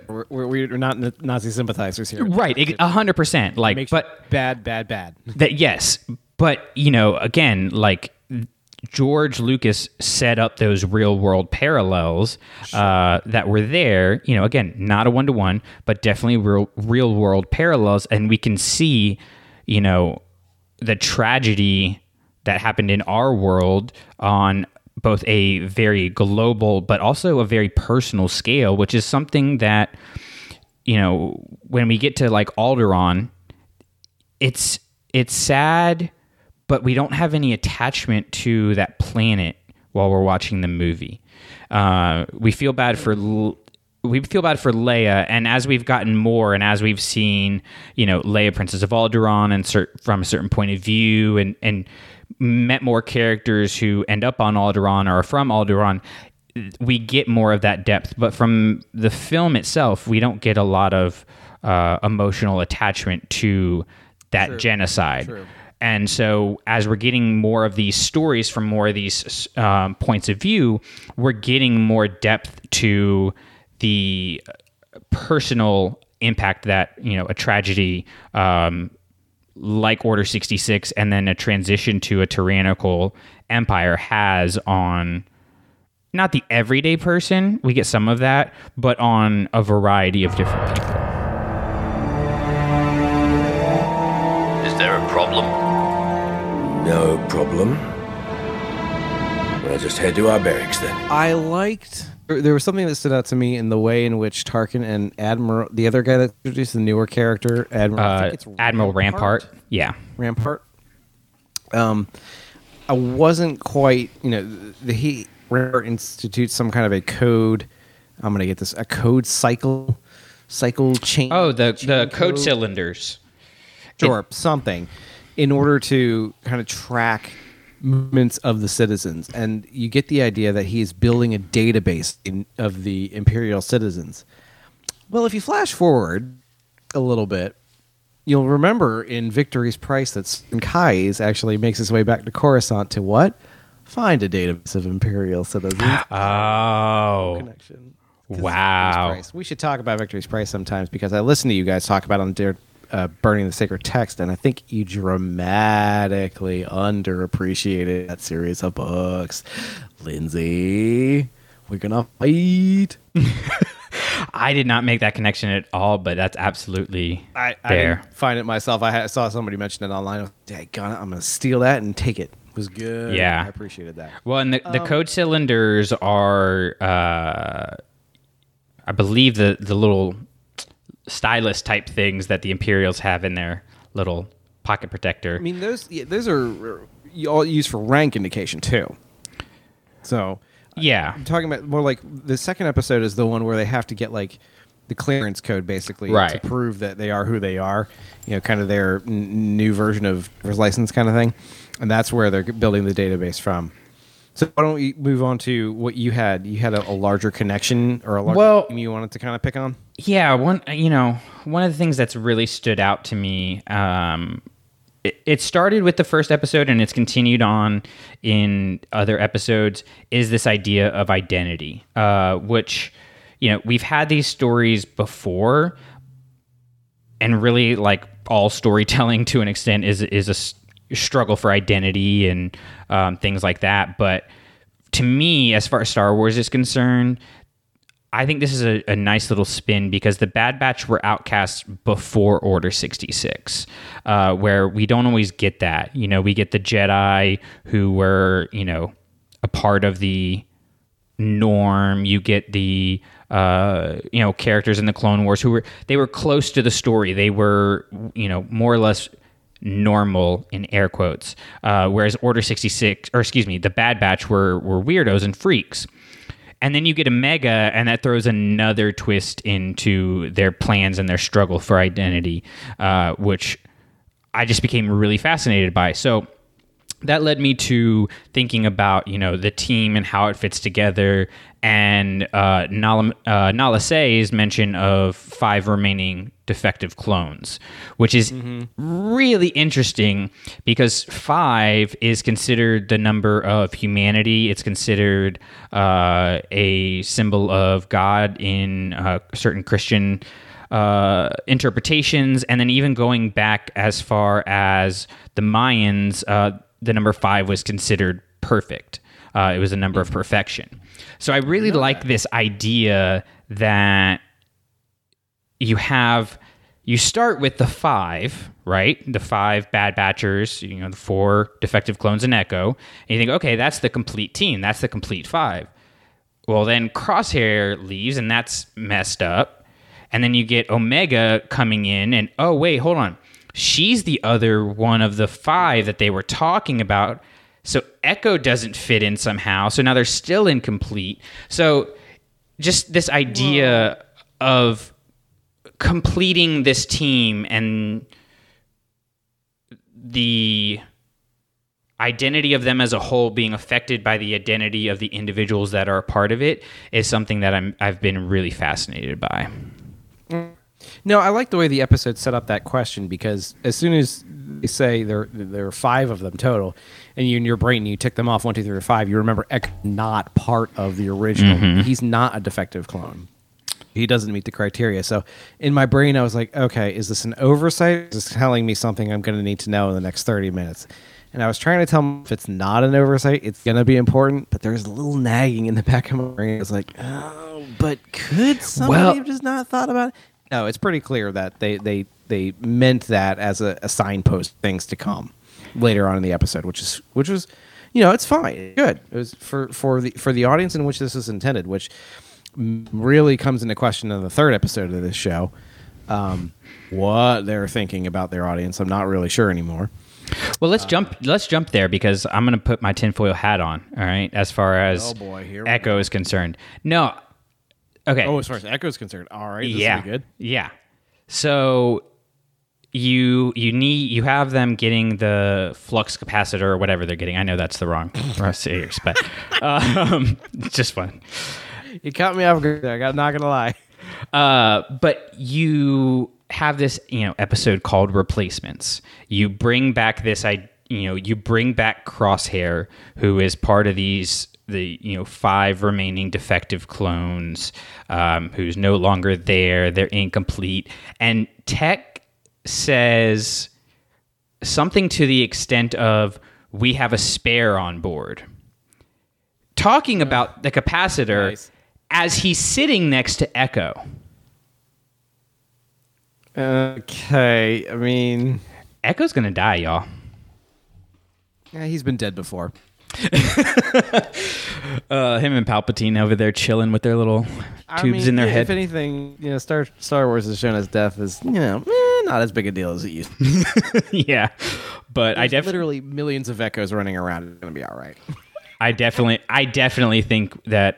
We're not Nazi sympathizers here, right? 100%. Like, but bad. That yes, but you know, again, like George Lucas set up those real world parallels that were there. You know, again, not a 1-to-1, but definitely real world parallels, and we can see, you know, the tragedy that happened in our world on both a very global but also a very personal scale, which is something that, you know, when we get to like Alderaan, it's sad, but we don't have any attachment to that planet while we're watching the movie. We feel bad for Leia, and as we've gotten more, and as we've seen, you know, Leia, Princess of Alderaan, and from a certain point of view, and met more characters who end up on Alderaan or are from Alderaan, we get more of that depth. But from the film itself, we don't get a lot of emotional attachment to that genocide. True. And so as we're getting more of these stories from more of these points of view, we're getting more depth to the personal impact that, you know, a tragedy like Order 66 and then a transition to a tyrannical empire has on not the everyday person, we get some of that, but on a variety of different people. Is there a problem? No problem. Well, just head to our barracks then. There was something that stood out to me in the way in which Tarkin and Admiral, the other guy that introduced the newer character, Admiral Rampart. Yeah. Rampart. I wasn't quite, you know, Rampart institutes some kind of a code. I'm going to get this, a code cycle chain. Oh, the code cylinders. Sure, something in order to kind of track movements of the citizens, and you get the idea that he is building a database of the imperial citizens. Well, if you flash forward a little bit, you'll remember in Victory's Price that Kais actually makes his way back to Coruscant to what? Find a database of imperial citizens. Oh, connection. Wow. We should talk about Victory's Price sometimes, because I listen to you guys talk about it on Burning the Sacred Text, and I think you dramatically underappreciated that series of books. Lindsay, we're gonna fight. I did not make that connection at all, but that's absolutely there. I find it myself. I saw somebody mention it online. I'm gonna steal that and take it. It was good. Yeah, I appreciated that. Well, and the code cylinders are, I believe, the little stylus type things that the Imperials have in their little pocket protector. I mean, those are all used for rank indication too. So yeah, I'm talking about more like the second episode is the one where they have to get like the clearance code, basically, right, to prove that they are who they are. You know, kind of their new version of license kind of thing, and that's where they're building the database from. So why don't we move on to what you had? You had a larger connection or a larger theme you wanted to kind of pick on? Yeah, one of the things that's really stood out to me, it started with the first episode and it's continued on in other episodes, is this idea of identity, which, you know, we've had these stories before, and really like all storytelling to an extent is a struggle for identity and things like that. But to me, as far as Star Wars is concerned, I think this is a nice little spin, because the Bad Batch were outcasts before Order 66, where we don't always get that. You know, we get the Jedi who were, you know, a part of the norm. You get the, you know, characters in the Clone Wars who were, they were close to the story. They were, you know, more or less normal in air quotes. Whereas Order 66, or excuse me, the Bad Batch were weirdos and freaks. And then you get Omega, and that throws another twist into their plans and their struggle for identity, which I just became really fascinated by. So that led me to thinking about, you know, the team and how it fits together, and Nala Say's mention of 5 remaining defective clones, which is really interesting, because 5 is considered the number of humanity. It's considered a symbol of God in certain Christian interpretations, and then even going back as far as the Mayans, the number 5 was considered perfect. It was a number of perfection. So I really like this idea that you start with the 5, right? The 5 Bad Batchers, you know, the 4 defective clones and Echo. And you think, okay, that's the complete team. That's the complete 5. Well, then Crosshair leaves, and that's messed up. And then you get Omega coming in, and oh, wait, hold on. She's the other one of the 5 that they were talking about. So Echo doesn't fit in somehow. So now they're still incomplete. So just this idea of completing this team and the identity of them as a whole being affected by the identity of the individuals that are a part of it is something that I've been really fascinated by. No, I like the way the episode set up that question, because as soon as they say there are 5 of them total, and you in your brain you tick them off 1, 2, 3, or 5, you remember Echo not part of the original. He's not a defective clone. He doesn't meet the criteria. So in my brain, I was like, okay, is this an oversight? Is this telling me something I'm going to need to know in the next 30 minutes? And I was trying to tell him if it's not an oversight, it's going to be important, but there's a little nagging in the back of my brain. I was like, oh, but could somebody have just not thought about it? No, it's pretty clear that they meant that as a signpost, things to come later on in the episode, which was, you know, it's fine. Good. It was for the audience in which this was intended, which really comes into question in the 3rd episode of this show. What they're thinking about their audience, I'm not really sure anymore. Well, let's jump there, because I'm going to put my tinfoil hat on, all right, as far as Echo is concerned. No. Okay. Oh, as far as Echo is concerned. All right. This will be good. Yeah. So you have them getting the flux capacitor or whatever they're getting. I know that's the wrong series, but it's just fun. You caught me off guard. I'm not gonna lie. But you have this, you know, episode called Replacements. You bring back this, you bring back Crosshair, who is part of the 5 remaining defective clones, who's no longer there. They're incomplete. And Tech says something to the extent of, "We have a spare on board," talking about the capacitor. Nice. As he's sitting next to Echo. Okay, I mean... Echo's gonna die, y'all. Yeah, he's been dead before. Him and Palpatine over there chilling with their little tubes in their head. If anything, you know, Star Wars has shown us death is, you know, not as big a deal as it used to be. Yeah, but there's literally millions of Echoes running around. It's gonna be all right. I definitely think that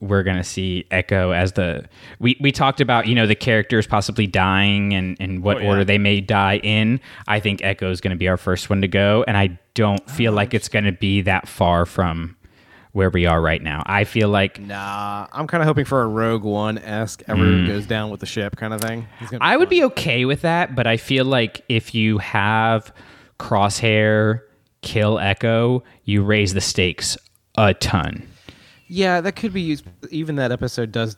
we're gonna see Echo as the we talked about, you know, the characters possibly dying and what order they may die in. I think Echo is gonna be our first one to go, and I don't feel like it's gonna be that far from where we are right now. I feel like I'm kind of hoping for a Rogue One-esque, everyone goes down with the ship kind of thing. I would be okay with that, but I feel like if you have Crosshair kill Echo, you raise the stakes a ton. Yeah, that could be used. Even that episode does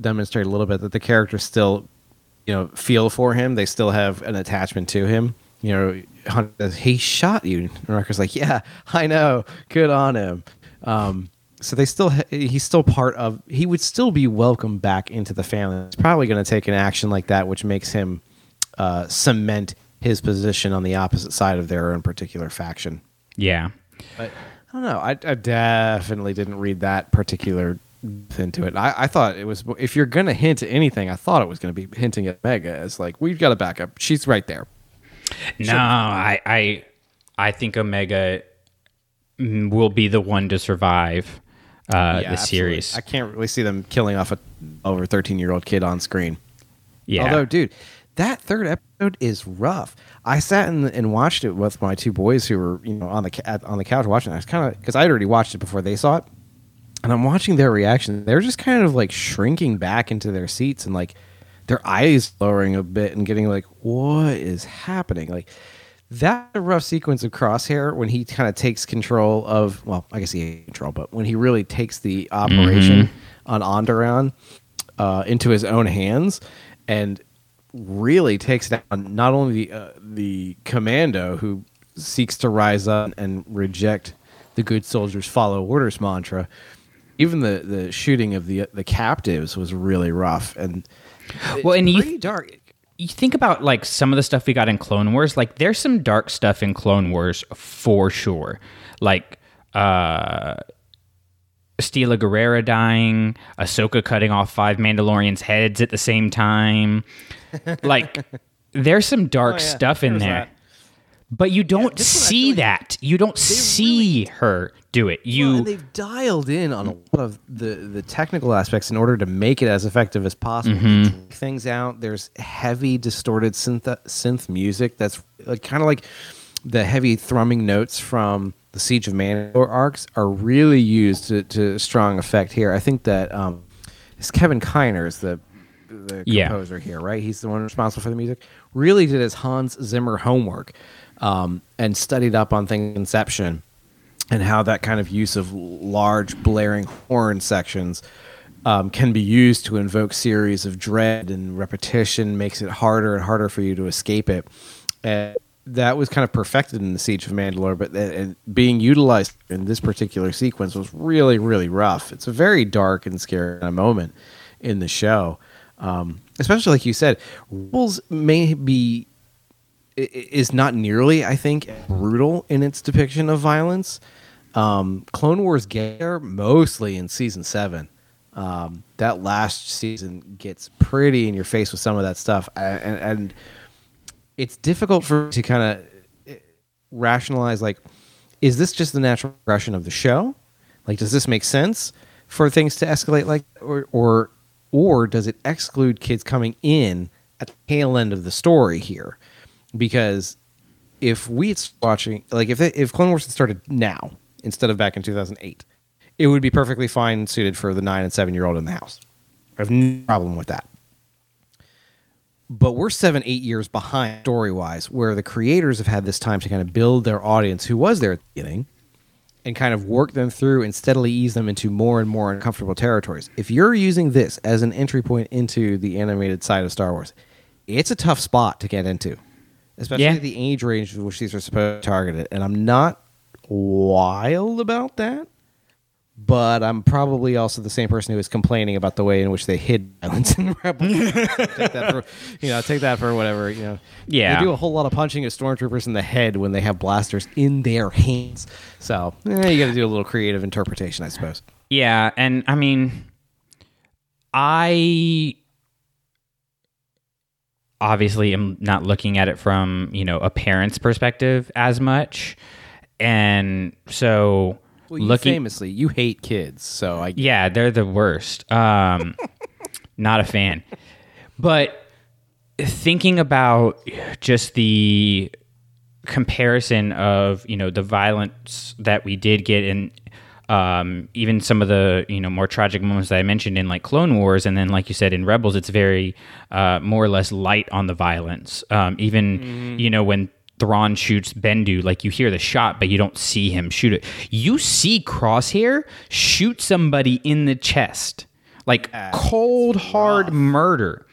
demonstrate a little bit that the characters still, you know, feel for him. They still have an attachment to him. You know, Hunter says, he shot you. And Wrecker's like, yeah, I know. Good on him. So they still, he's still part of, he would still be welcome back into the family. He's probably going to take an action like that, which makes him cement his position on the opposite side of their own particular faction. Yeah. But I don't know. I definitely didn't read that particular into it. I thought it was, if you're going to hint at anything, I thought it was going to be hinting at Mega as like, we've got to back up. She's right there. No, I think Omega will be the one to survive the series. I can't really see them killing off a over 13-year-old kid on screen. Yeah. Although, dude, that third episode is rough. I sat and watched it with my two boys who were, you know, on the couch watching it. I was kind of, because I'd already watched it before they saw it, and I'm watching their reaction. They're just kind of like shrinking back into their seats and like their eyes lowering a bit and getting like, what is happening? Like, that rough sequence of Crosshair when he kind of takes control of, well, I guess he had control, but when he really takes the operation on Onderon into his own hands and really takes down not only the commando who seeks to rise up and reject the good soldiers follow orders mantra, even the shooting of the captives was really rough. And well, and pretty dark. You think about like some of the stuff we got in Clone Wars. Like, there's some dark stuff in Clone Wars for sure. Like Steela Guerrera dying, Ahsoka cutting off 5 Mandalorians' heads at the same time. Like, there's some dark stuff in there. That. But you don't see that. You don't see really her do it. Well, and they've dialed in on a lot of the technical aspects in order to make it as effective as possible. Mm-hmm. Things out. There's heavy, distorted synth music that's like, kind of like the heavy thrumming notes from the Siege of Mandalore arcs are really used to strong effect here. I think that it's Kevin Kiner is the composer here, right? He's the one responsible for the music. Really did his Hans Zimmer homework. And studied up on things Inception and how that kind of use of large blaring horn sections can be used to invoke series of dread, and repetition makes it harder and harder for you to escape it. And that was kind of perfected in the Siege of Mandalore, but being utilized in this particular sequence was really, really rough. It's a very dark and scary moment in the show. Especially like you said, Rebels may be is not nearly, I think, brutal in its depiction of violence. Clone Wars gets there mostly in season 7. That last season gets pretty in your face with some of that stuff. And it's difficult for to kind of rationalize, like, is this just the natural progression of the show? Like, does this make sense for things to escalate like that? Or does it exclude kids coming in at the tail end of the story here? Because if we watching, like if Clone Wars had started now instead of back in 2008, it would be perfectly fine suited for the 9 and 7-year-old in the house. I have no problem with that. But we're 7-8 years behind story-wise, where the creators have had this time to kind of build their audience who was there at the beginning and kind of work them through and steadily ease them into more and more uncomfortable territories. If you're using this as an entry point into the animated side of Star Wars, it's a tough spot to get into. Especially the age range in which these are supposed to target it. And I'm not wild about that, but I'm probably also the same person who is complaining about the way in which they hid violence in Rebels. Take that for whatever, you know. Yeah. They do a whole lot of punching at stormtroopers in the head when they have blasters in their hands. So you got to do a little creative interpretation, I suppose. Yeah, and I mean, I obviously I'm not looking at it from, you know, a parent's perspective as much. And so famously, you hate kids. So they're the worst. Not a fan, but thinking about just the comparison of, you know, the violence that we did get in, even some of the, you know, more tragic moments that I mentioned in like Clone Wars, and then like you said in Rebels, it's very more or less light on the violence. You know, when Thrawn shoots Bendu, like you hear the shot, but you don't see him shoot it. You see Crosshair shoot somebody in the chest, like cold hard murder.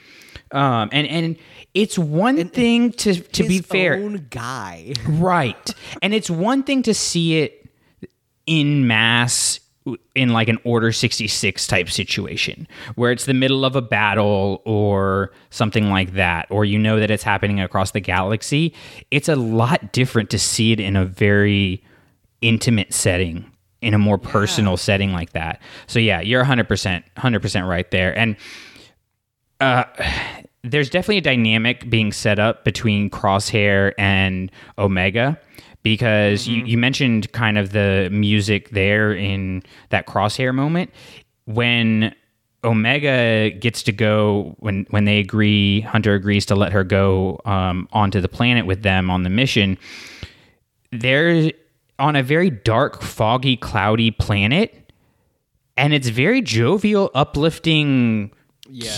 And it's one thing to be fair. His own guy. Right. And it's one thing to see it in mass in like an Order 66 type situation where it's the middle of a battle or something like that, or you know that it's happening across the galaxy. It's a lot different to see it in a very intimate setting, in a more personal setting like that. So yeah, you're 100% right there. And there's definitely a dynamic being set up between Crosshair and Omega, because you mentioned kind of the music there in that Crosshair moment. When Omega gets to go, when they agree, Hunter agrees to let her go onto the planet with them on the mission, they're on a very dark, foggy, cloudy planet, and it's very jovial, uplifting,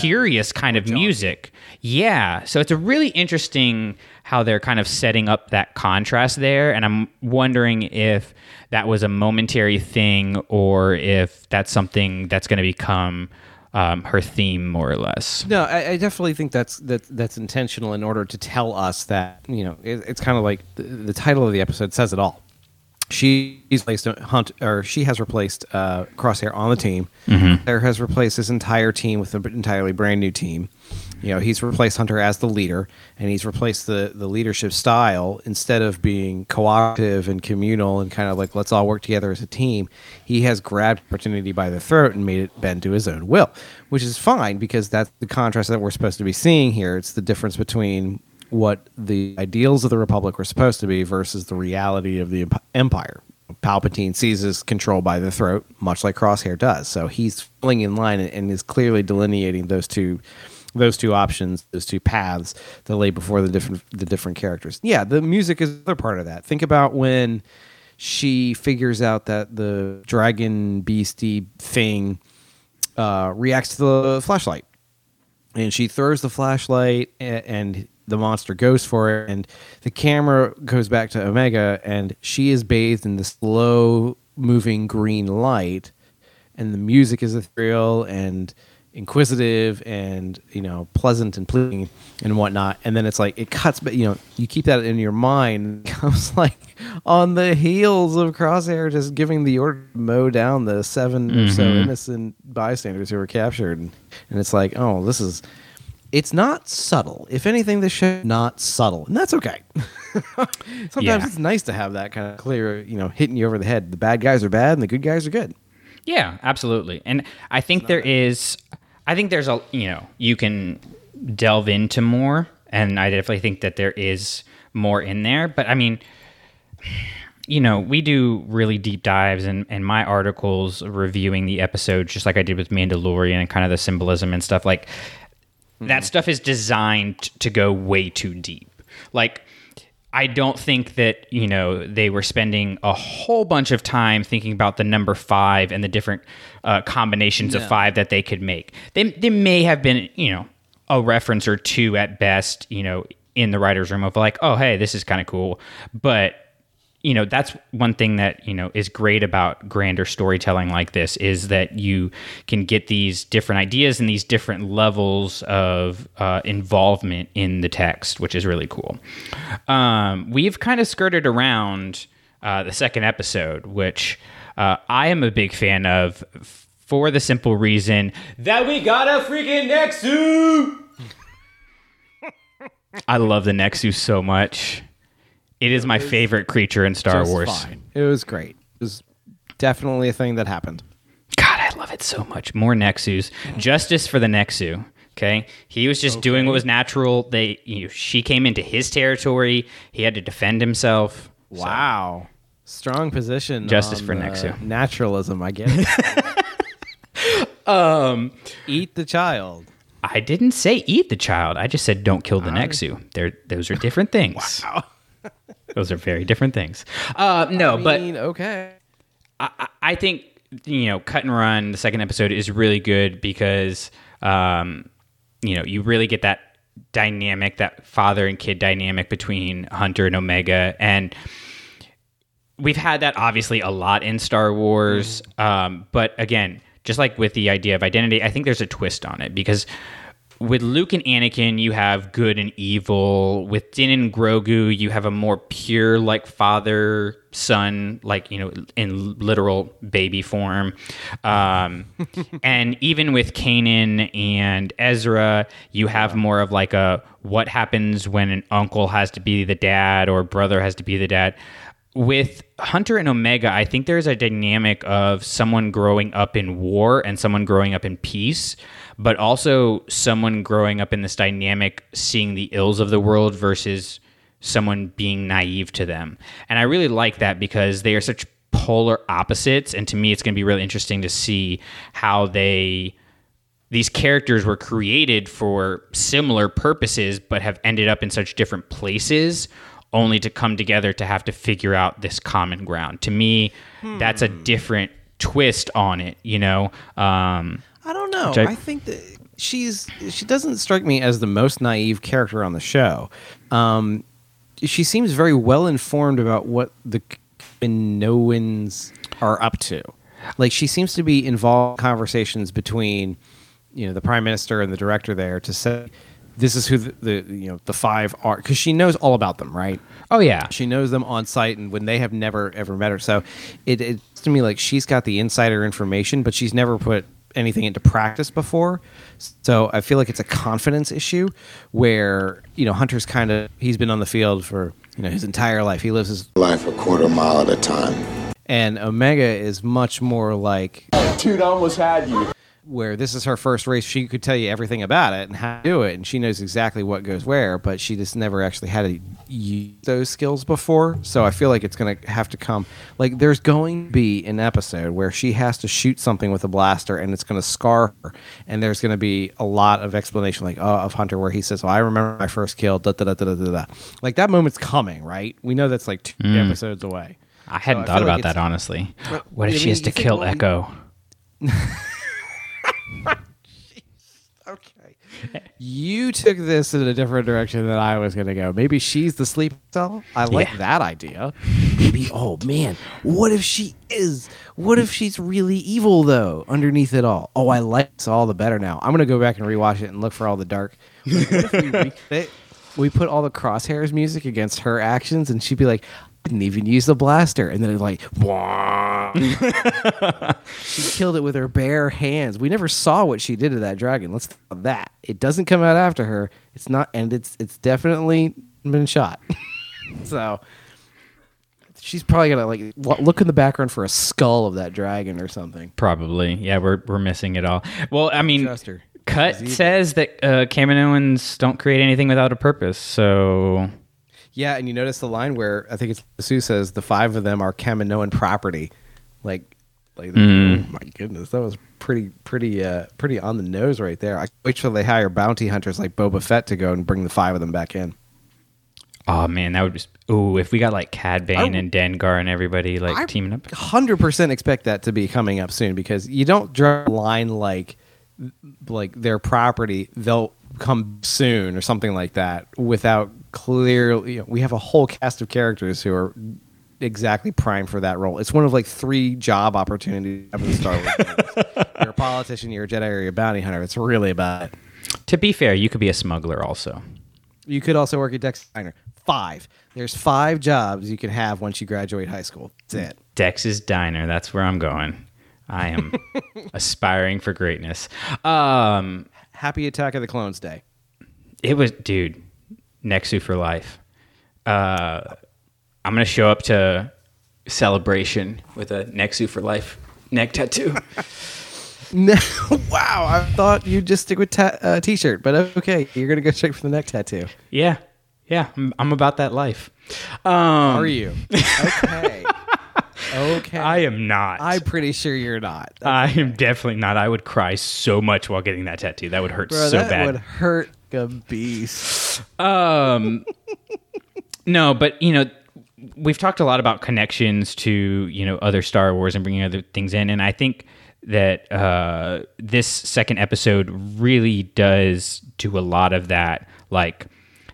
curious kind of music. Yeah. So it's a really interesting how they're kind of setting up that contrast there. And I'm wondering if that was a momentary thing or if that's something that's going to become her theme more or less. No, I definitely think that's intentional in order to tell us that, you know, it's kind of like the title of the episode says it all. She has replaced Crosshair on the team. Mm-hmm. There has replaced his entire team with an entirely brand new team. You know, he's replaced Hunter as the leader, and he's replaced the leadership style. Instead of being cooperative and communal and kind of like let's all work together as a team, he has grabbed opportunity by the throat and made it bend to his own will, which is fine because that's the contrast that we're supposed to be seeing here. It's the difference between what the ideals of the Republic were supposed to be versus the reality of the Empire. Palpatine seizes control by the throat, much like Crosshair does. So he's falling in line and is clearly delineating those two options, those two paths that lay before the different characters. Yeah, the music is another part of that. Think about when she figures out that the dragon beastie thing reacts to the flashlight, and she throws the flashlight and the monster goes for it, and the camera goes back to Omega, and she is bathed in this slow-moving green light, and the music is ethereal and inquisitive and, you know, pleasant and pleasing and whatnot. And then it's like it cuts, but, you know, you keep that in your mind. It comes like on the heels of Crosshair just giving the order to mow down the 7 or so innocent bystanders who were captured. And it's like, oh, this is... It's not subtle. If anything, this show's not subtle, and that's okay. Sometimes it's nice to have that kind of clear, you know, hitting you over the head. The bad guys are bad, and the good guys are good. Yeah, absolutely. And I think there's a, you know, you can delve into more, and I definitely think that there is more in there. But I mean, you know, we do really deep dives and my articles reviewing the episodes, just like I did with Mandalorian and kind of the symbolism and stuff like. That stuff is designed to go way too deep. Like, I don't think that, you know, they were spending a whole bunch of time thinking about the number 5 and the different combinations of 5 that they could make. They may have been, you know, a reference or two at best, you know, in the writer's room of like, oh, hey, this is kind of cool. But, you know, that's one thing that, you know, is great about grander storytelling like this is that you can get these different ideas and these different levels of involvement in the text, which is really cool. We've kind of skirted around the second episode, which I am a big fan of for the simple reason that we got a freaking Nexu! I love the Nexu so much. It is my favorite creature in Star Wars. Fine. It was great. It was definitely a thing that happened. God, I love it so much. More Nexus. Justice for the Nexu. Okay, he was just doing what was natural. She came into his territory. He had to defend himself. Wow, so. Strong position. Justice for Nexu. Naturalism, I get it. Eat the child. I didn't say eat the child. I just said don't kill the Nexu. Those are different things. Wow. Those are very different things. I think, you know, Cut and Run, the second episode, is really good because, you know, you really get that dynamic, that father and kid dynamic between Hunter and Omega. And we've had that, obviously, a lot in Star Wars. But again, just like with the idea of identity, I think there's a twist on it because with Luke and Anakin, you have good and evil. With Din and Grogu, you have a more pure, like, father, son, like, you know, in literal baby form. And even with Kanan and Ezra, you have more of, like, a what happens when an uncle has to be the dad or brother has to be the dad. With Hunter and Omega, I think there's a dynamic of someone growing up in war and someone growing up in peace, but also someone growing up in this dynamic seeing the ills of the world versus someone being naive to them. And I really like that because they are such polar opposites, and to me it's going to be really interesting to see how these characters were created for similar purposes but have ended up in such different places, only to come together to have to figure out this common ground. To me, that's a different twist on it, you know? I don't know. I think that she doesn't strike me as the most naive character on the show. She seems very well-informed about what the Kenoans are up to. Like, she seems to be involved in conversations between, you know, the Prime Minister and the director there to say, this is who the five are, because she knows all about them, right? Oh yeah, she knows them on site, and when they have never ever met her. So it's to me like she's got the insider information, but she's never put anything into practice before. So I feel like it's a confidence issue where, you know, Hunter's kind of, he's been on the field for, you know, his entire life. He lives his life a quarter mile at a time. And Omega is much more like, dude, I almost had you. Where this is her first race, she could tell you everything about it and how to do it, and she knows exactly what goes where, but she just never actually had to use those skills before. So I feel like it's going to have to come. Like, there's going to be an episode where she has to shoot something with a blaster, and it's going to scar her, and there's going to be a lot of explanation, like, of Hunter, where he says, well, I remember my first kill, da-da-da-da-da-da. Like, that moment's coming, right? We know that's, like, 2 episodes away. I hadn't thought about that, honestly. What if she has to kill Echo? Okay. You took this in a different direction than I was going to go. Maybe she's the sleep cell. I like that idea. Maybe, oh man, what if she is? What if she's really evil though, underneath it all? Oh, I like this all the better now. I'm going to go back and rewatch it and look for all the dark. Like, what if we put all the Crosshairs music against her actions, and she'd be like, didn't even use the blaster, and then it's like, she killed it with her bare hands. We never saw what she did to that dragon. Let's think about that. It doesn't come out after her. It's not, and it's definitely been shot. So she's probably gonna like look in the background for a skull of that dragon or something. Probably, yeah. We're missing it all. Well, I mean, Cut says that Kaminoans don't create anything without a purpose, so. Yeah, and you notice the line where I think it's Sue says the five of them are Kaminoan property. Oh my goodness, that was pretty on the nose right there. I wait till they hire bounty hunters like Boba Fett to go and bring the five of them back in. Oh man, that would just if we got like Cad Bane and Dengar and everybody like teaming up. 100% expect that to be coming up soon, because you don't draw a line like their property, they'll come soon or something like that without clearly, you know, we have a whole cast of characters who are exactly primed for that role. It's one of like 3 job opportunities in Star Wars. You're a politician, you're a Jedi, or you're a bounty hunter. It's really about it. To be fair, you could be a smuggler also. You could also work at Dex Diner. 5. There's 5 jobs you could have once you graduate high school. That's it. Dex's Diner. That's where I'm going. I am aspiring for greatness. Happy Attack of the Clones Day. It was, dude, Nexu for life. I'm going to show up to Celebration with a Nexu for life neck tattoo. Wow, I thought you'd just stick with T-shirt, but okay, you're going to go straight for the neck tattoo. Yeah, I'm about that life. Are you? Okay. Okay. I am not. I'm pretty sure you're not. I am definitely not. I would cry so much while getting that tattoo. That would hurt so bad. That would hurt a beast. No, but, you know, we've talked a lot about connections to, you know, other Star Wars and bringing other things in. And I think that this second episode really does do a lot of that. Like,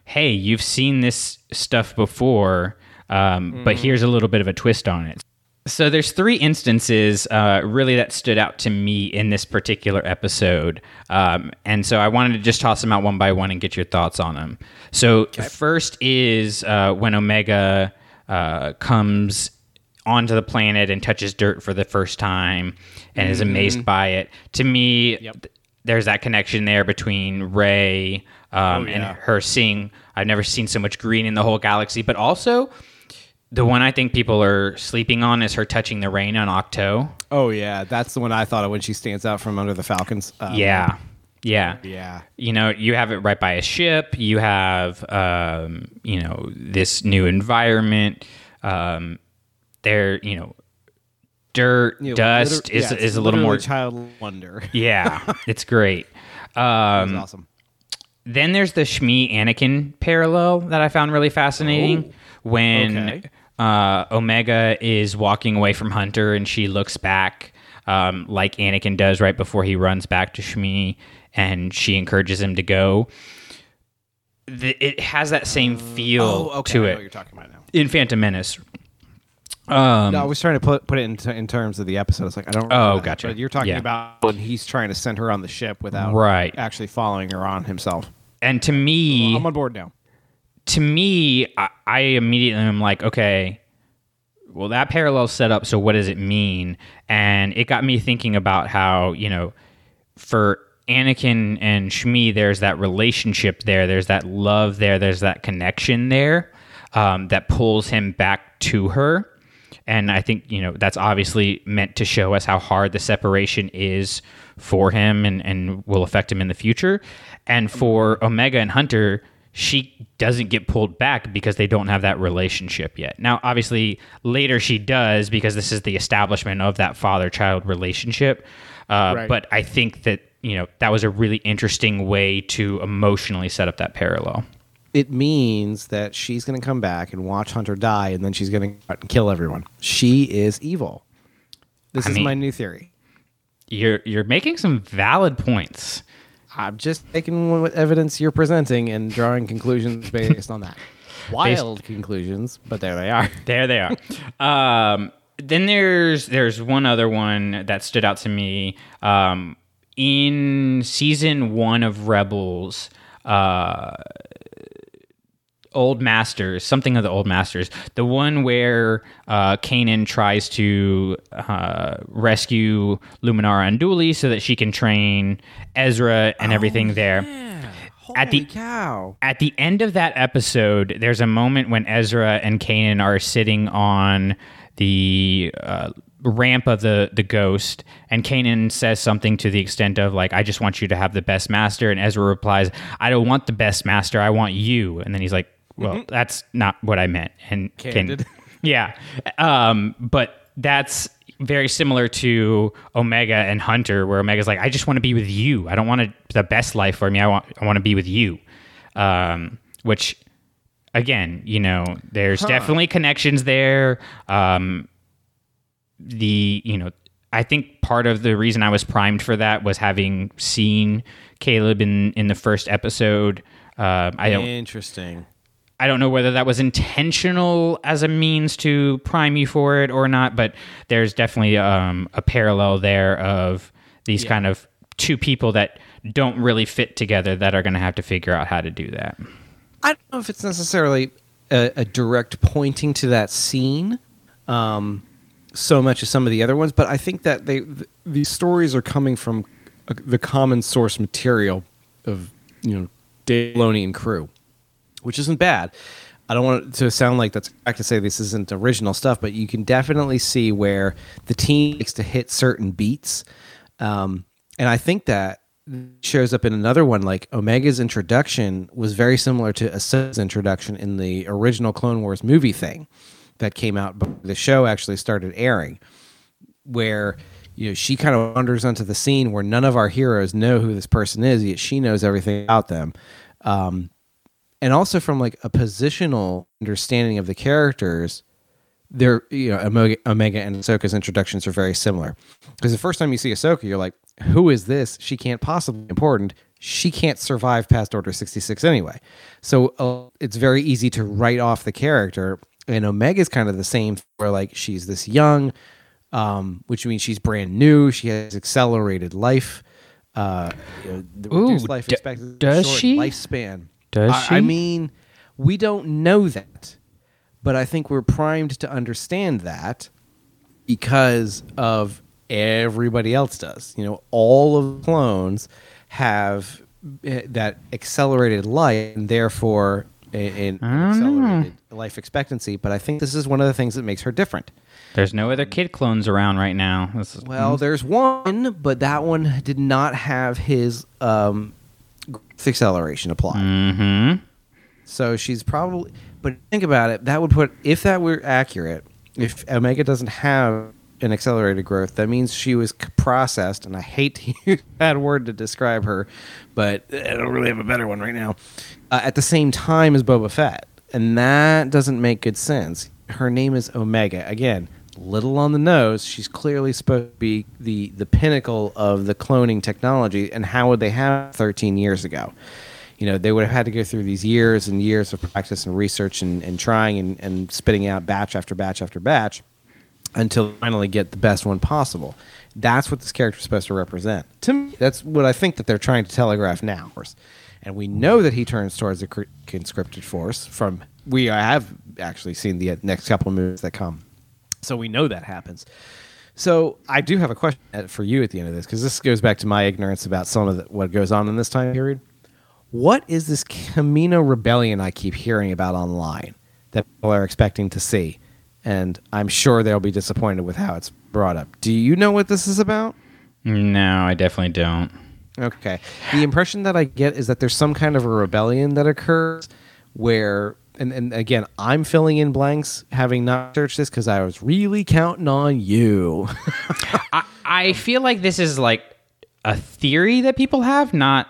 hey, you've seen this stuff before, but here's a little bit of a twist on it. So there's three instances really that stood out to me in this particular episode. And so I wanted to just toss them out one by one and get your thoughts on them. So first is when Omega comes onto the planet and touches dirt for the first time and is amazed by it. To me, there's that connection there between Rey and her seeing. I've never seen so much green in the whole galaxy, but also... the one I think people are sleeping on is her touching the rain on Octo. Oh, yeah. That's the one I thought of when she stands out from under the Falcons. Yeah. You know, you have it right by a ship. You have, you know, this new environment. There, you know, dirt, dust is a little more... child wonder. Yeah. It's great. That's awesome. Then there's the Shmi-Anakin parallel that I found really fascinating. Oh. When... okay. Omega is walking away from Hunter and she looks back like Anakin does right before he runs back to Shmi, and she encourages him to go. It has that same feel to it. I know what you're talking about now. In Phantom Menace. No, I was trying to put it in terms of the episode. It's like, I don't remember. Oh, gotcha. But you're talking about when he's trying to send her on the ship without actually following her on himself. And to me... I'm on board now. To me, I immediately am like, okay, well, that parallel's set up, so what does it mean? And it got me thinking about how, you know, for Anakin and Shmi, there's that relationship there, there's that love there, there's that connection there that pulls him back to her. And I think, you know, that's obviously meant to show us how hard the separation is for him and will affect him in the future. And for Omega and Hunter... she doesn't get pulled back because they don't have that relationship yet. Now, obviously, later she does because this is the establishment of that father-child relationship. But I think that, you know, that was a really interesting way to emotionally set up that parallel. It means that she's going to come back and watch Hunter die, and then she's going to kill everyone. She is evil. This is my new theory. You're making some valid points. I'm just taking what evidence you're presenting and drawing conclusions based on that. Wild conclusions, but there they are. There they are. Then there's one other one that stood out to me. In season 1 of Rebels, Old Masters, something of the Old Masters, the one where Kanan tries to rescue Luminara Unduli so that she can train Ezra and everything there. Holy cow. At the end of that episode, there's a moment when Ezra and Kanan are sitting on the ramp of the Ghost, and Kanan says something to the extent of, like, I just want you to have the best master. And Ezra replies, I don't want the best master, I want you. And then he's like, well, that's not what I meant. And Kanan, but that's very similar to Omega and Hunter, where Omega's like, I just want to be with you. I don't want the best life for me. I want to be with you. Which, again, you know, there's definitely connections there. I think part of the reason I was primed for that was having seen Caleb in the first episode. I don't know whether that was intentional as a means to prime you for it or not, but there's definitely a parallel there of these kind of two people that don't really fit together that are going to have to figure out how to do that. I don't know if it's necessarily a direct pointing to that scene so much as some of the other ones, but I think that these stories are coming from the common source material of, you know, Dave Filoni and crew. Which isn't bad. I don't want it to sound like that's correct to say this isn't original stuff, but you can definitely see where the team likes to hit certain beats. And I think that shows up in another one, like Omega's introduction was very similar to Ahsoka's introduction in the original Clone Wars movie thing that came out before the show actually started airing, where, you know, she kind of wanders onto the scene where none of our heroes know who this person is, yet she knows everything about them. And also from like a positional understanding of the characters, they're, you know, Omega and Ahsoka's introductions are very similar. Because the first time you see Ahsoka, you're like, who is this? She can't possibly be important. She can't survive past Order 66 anyway. So it's very easy to write off the character And Omega's kind of the same, where like she's this young, which means she's brand new. She has accelerated life. The reduced life expectancy, short lifespan. Does she? I mean, we don't know that, but I think we're primed to understand that because of everybody else does. You know, all of the clones have that accelerated life, and therefore an accelerated life expectancy. But I think this is one of the things that makes her different. There's no other kid clones around right now. Well, there's one, but that one did not have his acceleration applied. Mm-hmm. So she's probably... But think about it. That would put... If that were accurate, if Omega doesn't have an accelerated growth, that means she was processed, and I hate to use that word to describe her, but I don't really have a better one right now, at the same time as Boba Fett. And that doesn't make good sense. Her name is Omega. Again, little on the nose. She's clearly supposed to be the pinnacle of the cloning technology. And how would they have 13 years ago? You know, they would have had to go through these years and years of practice and research and trying and spitting out batch after batch after batch until they finally get the best one possible. That's what this character is supposed to represent. To me, that's what I think that they're trying to telegraph now. Of course. And we know that he turns towards the conscripted force from... We have actually seen the next couple of movies that come. So we know that happens. So I do have a question for you at the end of this, because this goes back to my ignorance about some of what goes on in this time period. What is this Camino Rebellion I keep hearing about online that people are expecting to see? And I'm sure they'll be disappointed with how it's brought up. Do you know what this is about? No, I definitely don't. Okay. The impression that I get is that there's some kind of a rebellion that occurs where... And again, I'm filling in blanks, having not searched this, because I was really counting on you. I feel like this is like a theory that people have, not...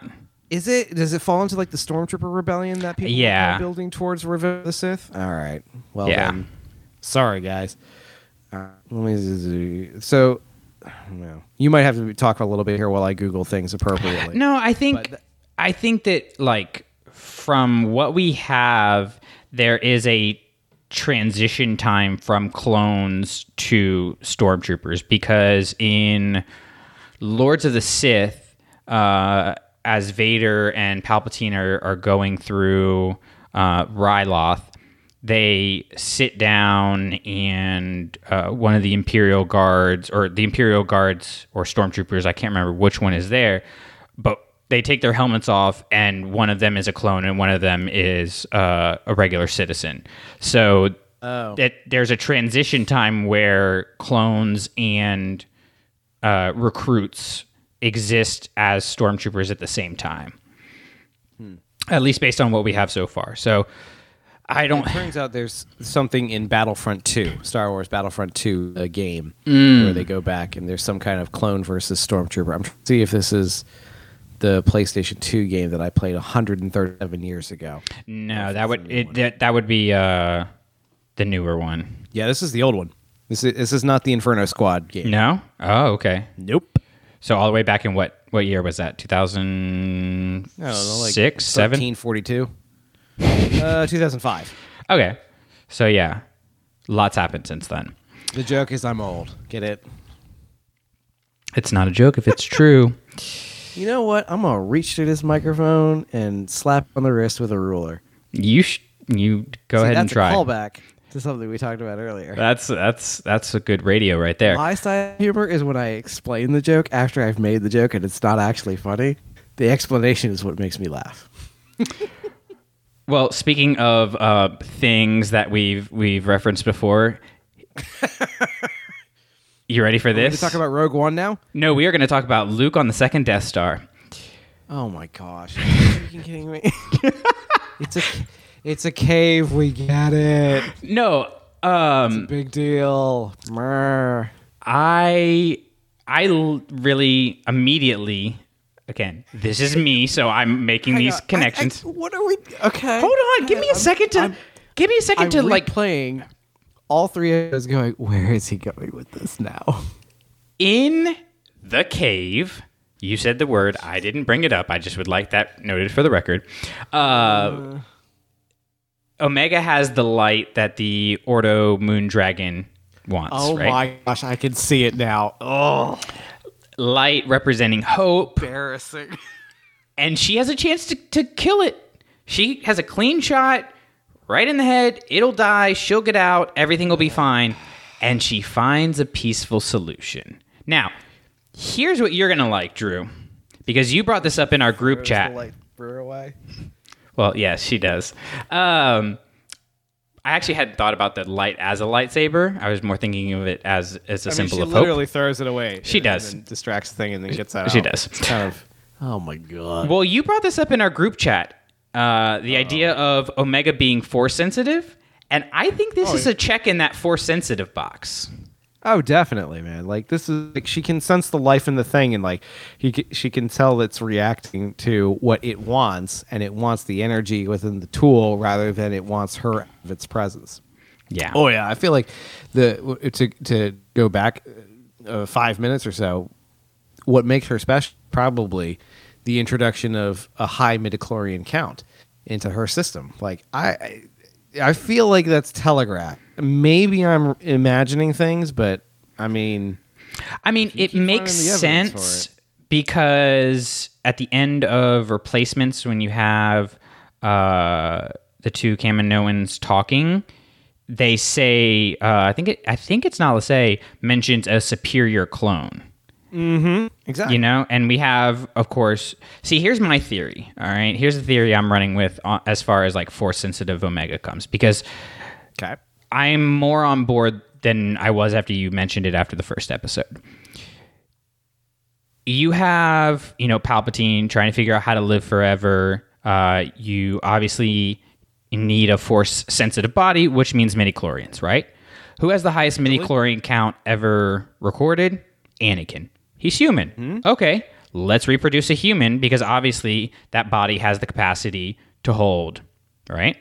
Is it? Does it fall into like the Stormtrooper Rebellion that people are building towards Revenge of the Sith? All right. Well, then. Sorry, guys. So, I don't know. You might have to talk a little bit here while I Google things appropriately. No, I think that like from what we have... There is a transition time from clones to stormtroopers, because in Lords of the Sith, as Vader and Palpatine are going through Ryloth, they sit down and one of the Imperial Guards, or stormtroopers, I can't remember which one is there, but they take their helmets off, and one of them is a clone, and one of them is a regular citizen. So there's a transition time where clones and recruits exist as stormtroopers at the same time, at least based on what we have so far. So I don't... It turns out there's something in Battlefront 2, Star Wars Battlefront 2, a game, where they go back, and there's some kind of clone versus stormtrooper. I'm trying to see if this is... the PlayStation 2 game that I played 137 years ago. No, that would be the newer one. Yeah, this is the old one. This is not the Inferno Squad game. No? Oh, okay. Nope. So all the way back in what year was that? 2006, I don't know, like 7? 1342? 2005. Okay. So yeah, lots happened since then. The joke is I'm old. Get it? It's not a joke if it's true. You know what? I'm going to reach through this microphone and slap on the wrist with a ruler. You go ahead and try. That's a callback to something we talked about earlier. That's a good radio right there. My style of humor is when I explain the joke after I've made the joke and it's not actually funny. The explanation is what makes me laugh. Well, speaking of things that we've referenced before... You ready for this? Are we talk about Rogue One now? No, we are going to talk about Luke on the second Death Star. Oh my gosh! Are you kidding me? It's a cave. We get it. No, it's a big deal. I really immediately. Again, this is me, so I'm making these connections. What are we? Okay, hold on. Give me a second to like playing. All three of us going, where is he going with this now? In the cave, you said the word. I didn't bring it up. I just would like that noted for the record. Omega has the light that the Ordo Moondragon wants. Oh right? My gosh, I can see it now. Oh, light representing hope. Embarrassing. And she has a chance to kill it. She has a clean shot right in the head. It'll die. She'll get out. Everything will be fine. And she finds a peaceful solution. Now, here's what you're going to like, Drew, because you brought this up in our group chat. Like, brew away. Well, yes, she does. I actually hadn't thought about the light as a lightsaber. I was more thinking of it as a symbol of hope. She literally throws it away. She does. And distracts the thing and then gets that out. She does. It's kind of... Oh, my God. Well, you brought this up in our group chat, the idea of Omega being Force-sensitive, and I think this is a check in that Force-sensitive box. Oh, definitely, man. Like, this is... like she can sense the life in the thing, and, like, she can tell it's reacting to what it wants, and it wants the energy within the tool rather than it wants her out of its presence. Yeah. Oh, yeah. I feel like to go back 5 minutes or so, what makes her special probably the introduction of a high midichlorian count into her system. Like I feel like that's telegraphed. Maybe I'm imagining things, but I mean it makes sense because at the end of Replacements, when you have the two Kaminoans talking, they say I think it's Nalase mentions a superior clone. Mm-hmm. Exactly. You know, and we have, of course. See, here's my theory. All right, here's the theory I'm running with as far as like Force-sensitive Omega comes, because I'm more on board than I was after you mentioned it after the first episode. You have, you know, Palpatine trying to figure out how to live forever. You obviously need a Force-sensitive body, which means midichlorians, right? Who has the highest midichlorian count ever recorded? Anakin. He's human. Mm-hmm. Okay, let's reproduce a human because obviously that body has the capacity to hold, right?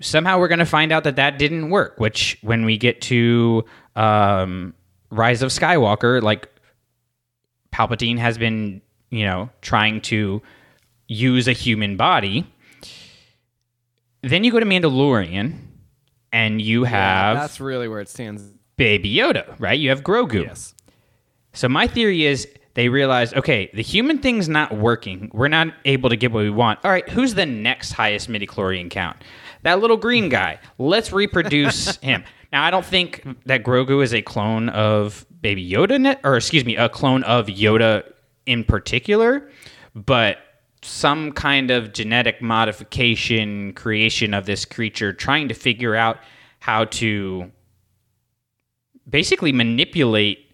Somehow we're going to find out that that didn't work, which when we get to Rise of Skywalker, like Palpatine has been, you know, trying to use a human body. Then you go to Mandalorian and you have... Yeah, that's really where it stands. Baby Yoda, right? You have Grogu. Yes. So my theory is they realized, okay, the human thing's not working. We're not able to get what we want. All right, who's the next highest midichlorian count? That little green guy. Let's reproduce him. Now, I don't think that Grogu is a clone of Baby Yoda, a clone of Yoda in particular, but some kind of genetic modification, creation of this creature, trying to figure out how to basically manipulate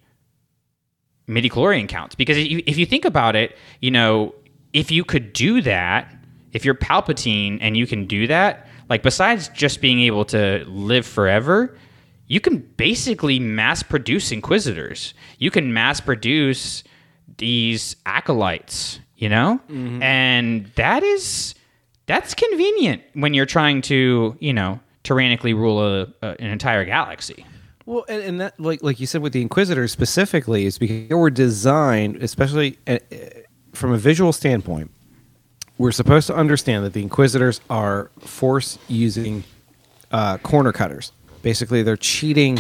midichlorian counts. Because if you think about it, you know, if you could do that, if you're Palpatine and you can do that, like besides just being able to live forever, you can basically mass produce Inquisitors. You can mass produce these acolytes, you know? Mm-hmm. And that's convenient when you're trying to, you know, tyrannically rule an entire galaxy. Well, and that, like you said with the Inquisitors specifically, is because they were designed, especially from a visual standpoint, we're supposed to understand that the Inquisitors are Force-using corner cutters. Basically, they're cheating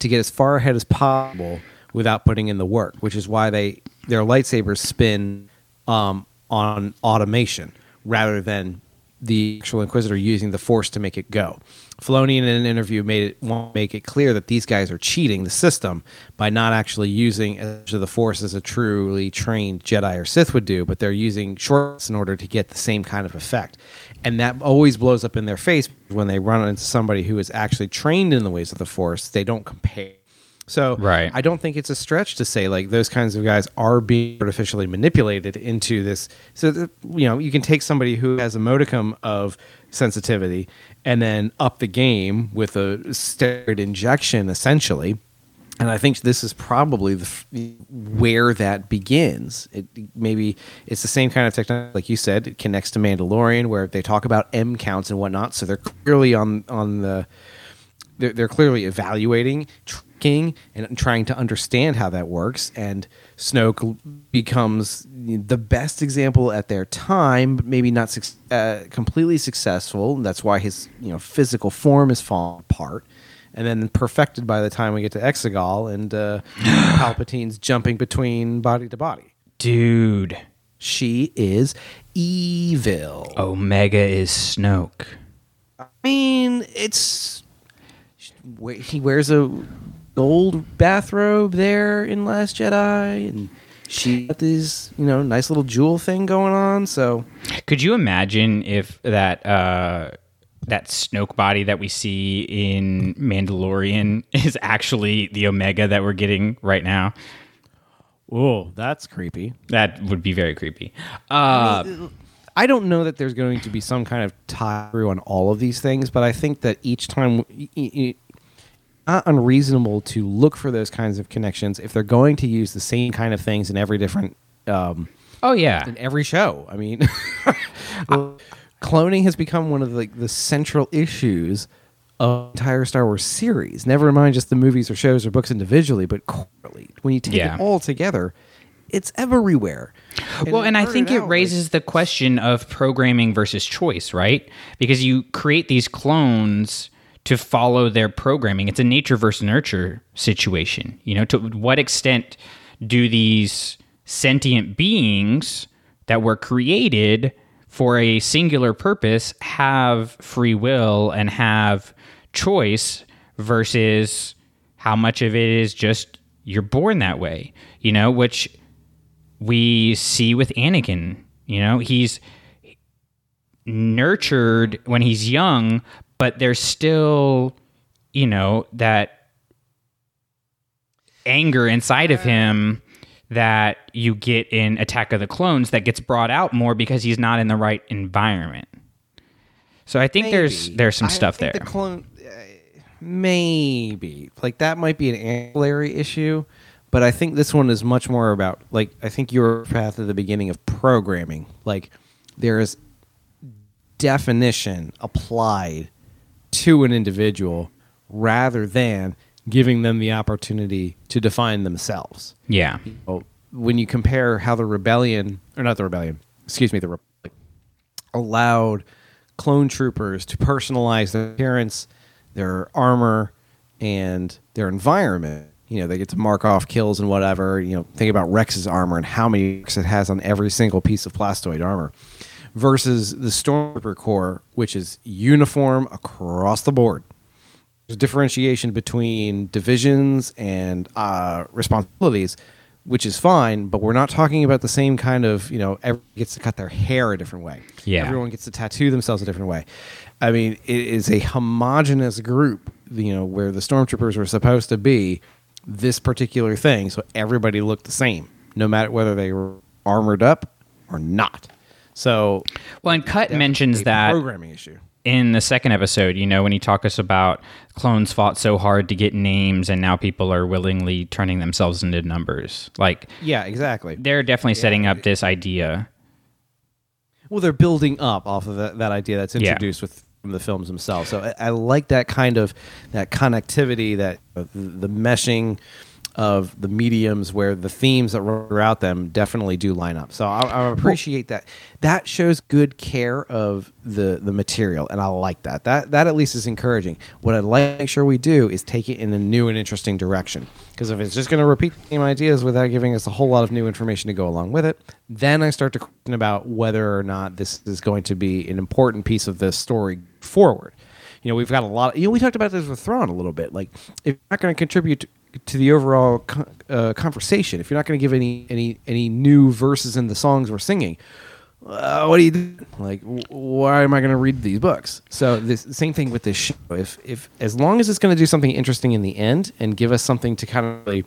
to get as far ahead as possible without putting in the work, which is why their lightsabers spin on automation rather than the actual Inquisitor using the Force to make it go. Filoni in an interview make it clear that these guys are cheating the system by not actually using as the Force as a truly trained Jedi or Sith would do, but they're using shortcuts in order to get the same kind of effect. And that always blows up in their face when they run into somebody who is actually trained in the ways of the Force. They don't compare. So right. I don't think it's a stretch to say like those kinds of guys are being artificially manipulated into this. So that, you know, you can take somebody who has a modicum of sensitivity and then up the game with a steroid injection, essentially. And I think this is probably where that begins. Maybe it's the same kind of technology, like you said, it connects to Mandalorian, where they talk about M counts and whatnot. So they're clearly evaluating, thinking and trying to understand how that works. And Snoke becomes the best example at their time, but maybe not completely successful. That's why his physical form is falling apart. And then perfected by the time we get to Exegol and Palpatine's jumping between body to body. Dude. She is evil. Omega is Snoke. I mean, he wears a gold bathrobe there in Last Jedi, and she got this, nice little jewel thing going on. So, could you imagine if that that Snoke body that we see in Mandalorian is actually the Omega that we're getting right now? Oh, that's creepy. That would be very creepy. I don't know that there's going to be some kind of tie through on all of these things, but I think that each time, not unreasonable to look for those kinds of connections if they're going to use the same kind of things in every different. In every show. I mean, cloning has become one of the central issues of the entire Star Wars series. Never mind just the movies or shows or books individually, but corporately. When you take it all together, it's everywhere. And I think it raises the question of programming versus choice, right? Because you create these clones to follow their programming. It's a nature versus nurture situation. To what extent do these sentient beings that were created for a singular purpose have free will and have choice versus how much of it is just you're born that way, which we see with Anakin. He's nurtured when he's young, but there's still, that anger inside of him that you get in Attack of the Clones that gets brought out more because he's not in the right environment. So I think there's some stuff there. Maybe. That might be an ancillary issue, but I think this one is much more about, I think your path at the beginning of programming. There is definition applied to an individual rather than giving them the opportunity to define themselves. Yeah. When you compare how the Republic allowed clone troopers to personalize their appearance, their armor, and their environment, they get to mark off kills and whatever. Think about Rex's armor and how many it has on every single piece of Plastoid armor versus the Stormtrooper Corps, which is uniform across the board. There's differentiation between divisions and responsibilities, which is fine, but we're not talking about the same kind of, everyone gets to cut their hair a different way. Yeah. Everyone gets to tattoo themselves a different way. I mean, it is a homogenous group, where the stormtroopers were supposed to be this particular thing, so everybody looked the same, no matter whether they were armored up or not. So, and Cut mentions that programming issue. In the second episode, when he talked us about clones fought so hard to get names and now people are willingly turning themselves into numbers. Yeah, exactly. They're definitely setting up this idea. Well, they're building up off of that idea that's introduced from the films themselves. So I like that kind of that connectivity, that the meshing of the mediums where the themes that run throughout them definitely do line up. So I appreciate that. That shows good care of the material, and I like that. That at least is encouraging. What I'd like to make sure we do is take it in a new and interesting direction, because if it's just going to repeat the same ideas without giving us a whole lot of new information to go along with it, then I start to question about whether or not this is going to be an important piece of this story forward. We've got a lot... we talked about this with Thrawn a little bit. If you're not going to contribute to the overall conversation, if you're not going to give any new verses in the songs we're singing, what do you do? Why am I going to read these books? So the same thing with this show. If as long as it's going to do something interesting in the end and give us something to kind of really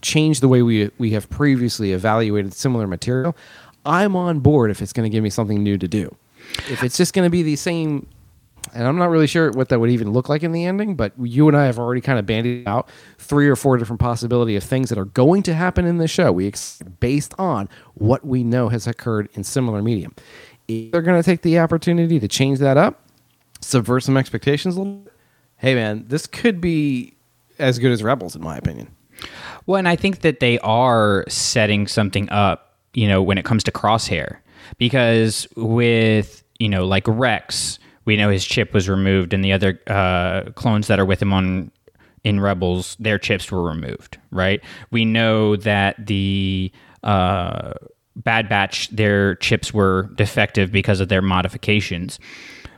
change the way we have previously evaluated similar material, I'm on board. If it's going to give me something new to do, if it's just going to be the same. And I'm not really sure what that would even look like in the ending, but you and I have already kind of bandied out 3 or 4 different possibility of things that are going to happen in this show. Based on what we know has occurred in similar medium. If they're going to take the opportunity to change that up, subvert some expectations a little bit, hey man, this could be as good as Rebels, in my opinion. Well, and I think that they are setting something up, you know, when it comes to Crosshair. Because with, you know, like Rex, we know his chip was removed, and the other clones that are with him on in Rebels, their chips were removed, right? We know that the Bad Batch, their chips were defective because of their modifications.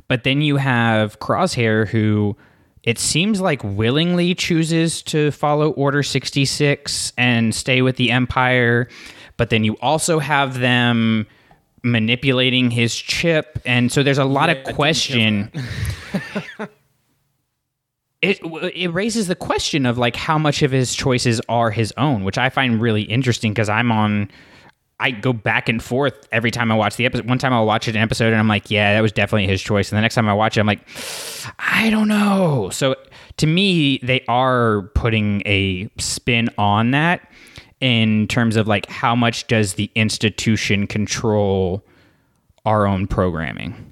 But then you have Crosshair, who it seems like willingly chooses to follow Order 66 and stay with the Empire. But then you also have them manipulating his chip. And so there's a lot of question. It raises the question of like how much of his choices are his own, which I find really interesting because I go back and forth every time I watch the episode. One time I'll watch an episode and I'm like, yeah, that was definitely his choice. And the next time I watch it, I'm like, I don't know. So to me, they are putting a spin on that in terms of like how much does the institution control our own programming.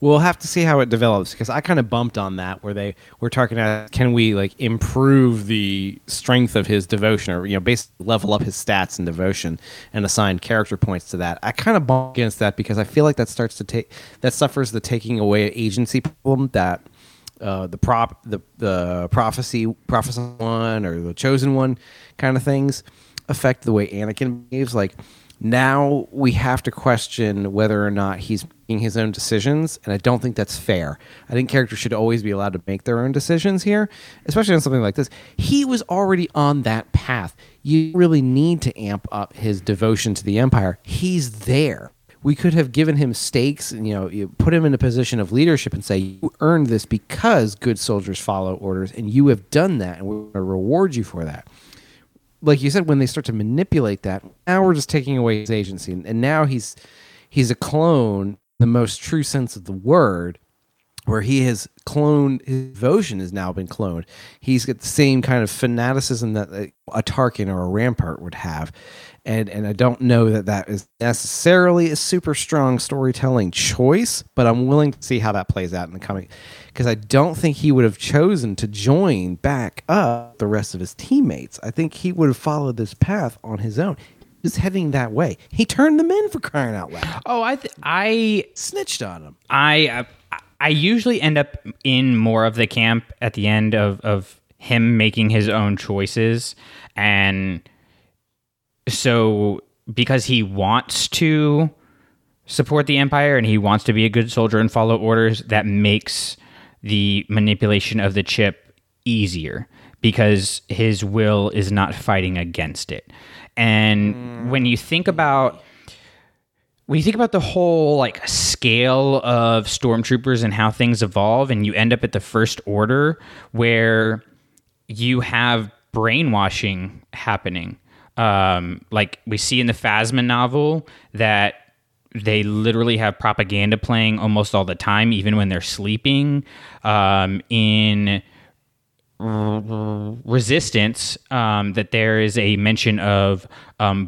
We'll have to see how it develops, because I kind of bumped on that where they were talking about, can we like improve the strength of his devotion, or, you know, basically level up his stats and devotion and assign character points to that. I kind of bumped against that because I feel like that starts to take, that suffers the taking away agency problem that the prophesy one or the chosen one kind of things affect the way Anakin behaves. Like, now we have to question whether or not he's making his own decisions, and I don't think that's fair. I think characters should always be allowed to make their own decisions here, especially on something like this. He was already on that path. You really need to amp up his devotion to the Empire. He's there. We could have given him stakes, and, you know, you put him in a position of leadership and say, you earned this because good soldiers follow orders, and you have done that, and we're going to reward you for that. Like you said, when they start to manipulate that, now we're just taking away his agency. And now he's a clone in the most true sense of the word, where he has cloned, his devotion has now been cloned. He's got the same kind of fanaticism that a Tarkin or a Rampart would have. And I don't know that that is necessarily a super strong storytelling choice, but I'm willing to see how that plays out in the comic, because I don't think he would have chosen to join back up the rest of his teammates. I think he would have followed this path on his own. He was heading that way. He turned them in, for crying out loud. Oh, I snitched on him. I usually end up in more of the camp at the end of him making his own choices, and so because he wants to support the Empire and he wants to be a good soldier and follow orders, that makes the manipulation of the chip easier because his will is not fighting against it. And when you think about the whole like scale of stormtroopers and how things evolve, and you end up at the First Order where you have brainwashing happening. Like we see in the Phasma novel that they literally have propaganda playing almost all the time, even when they're sleeping. In Resistance, that there is a mention of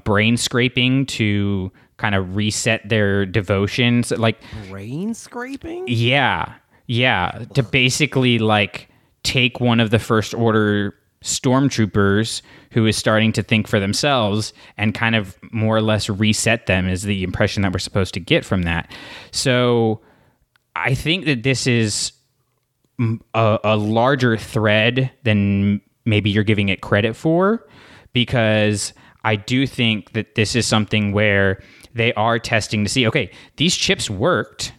brain scraping to kind of reset their devotions. Like brain scraping? Yeah. To basically like take one of the First Order stormtroopers who is starting to think for themselves and kind of more or less reset them, is the impression that we're supposed to get from that. So I think that this is a larger thread than maybe you're giving it credit for, because I do think that this is something where they are testing to see, okay, these chips worked,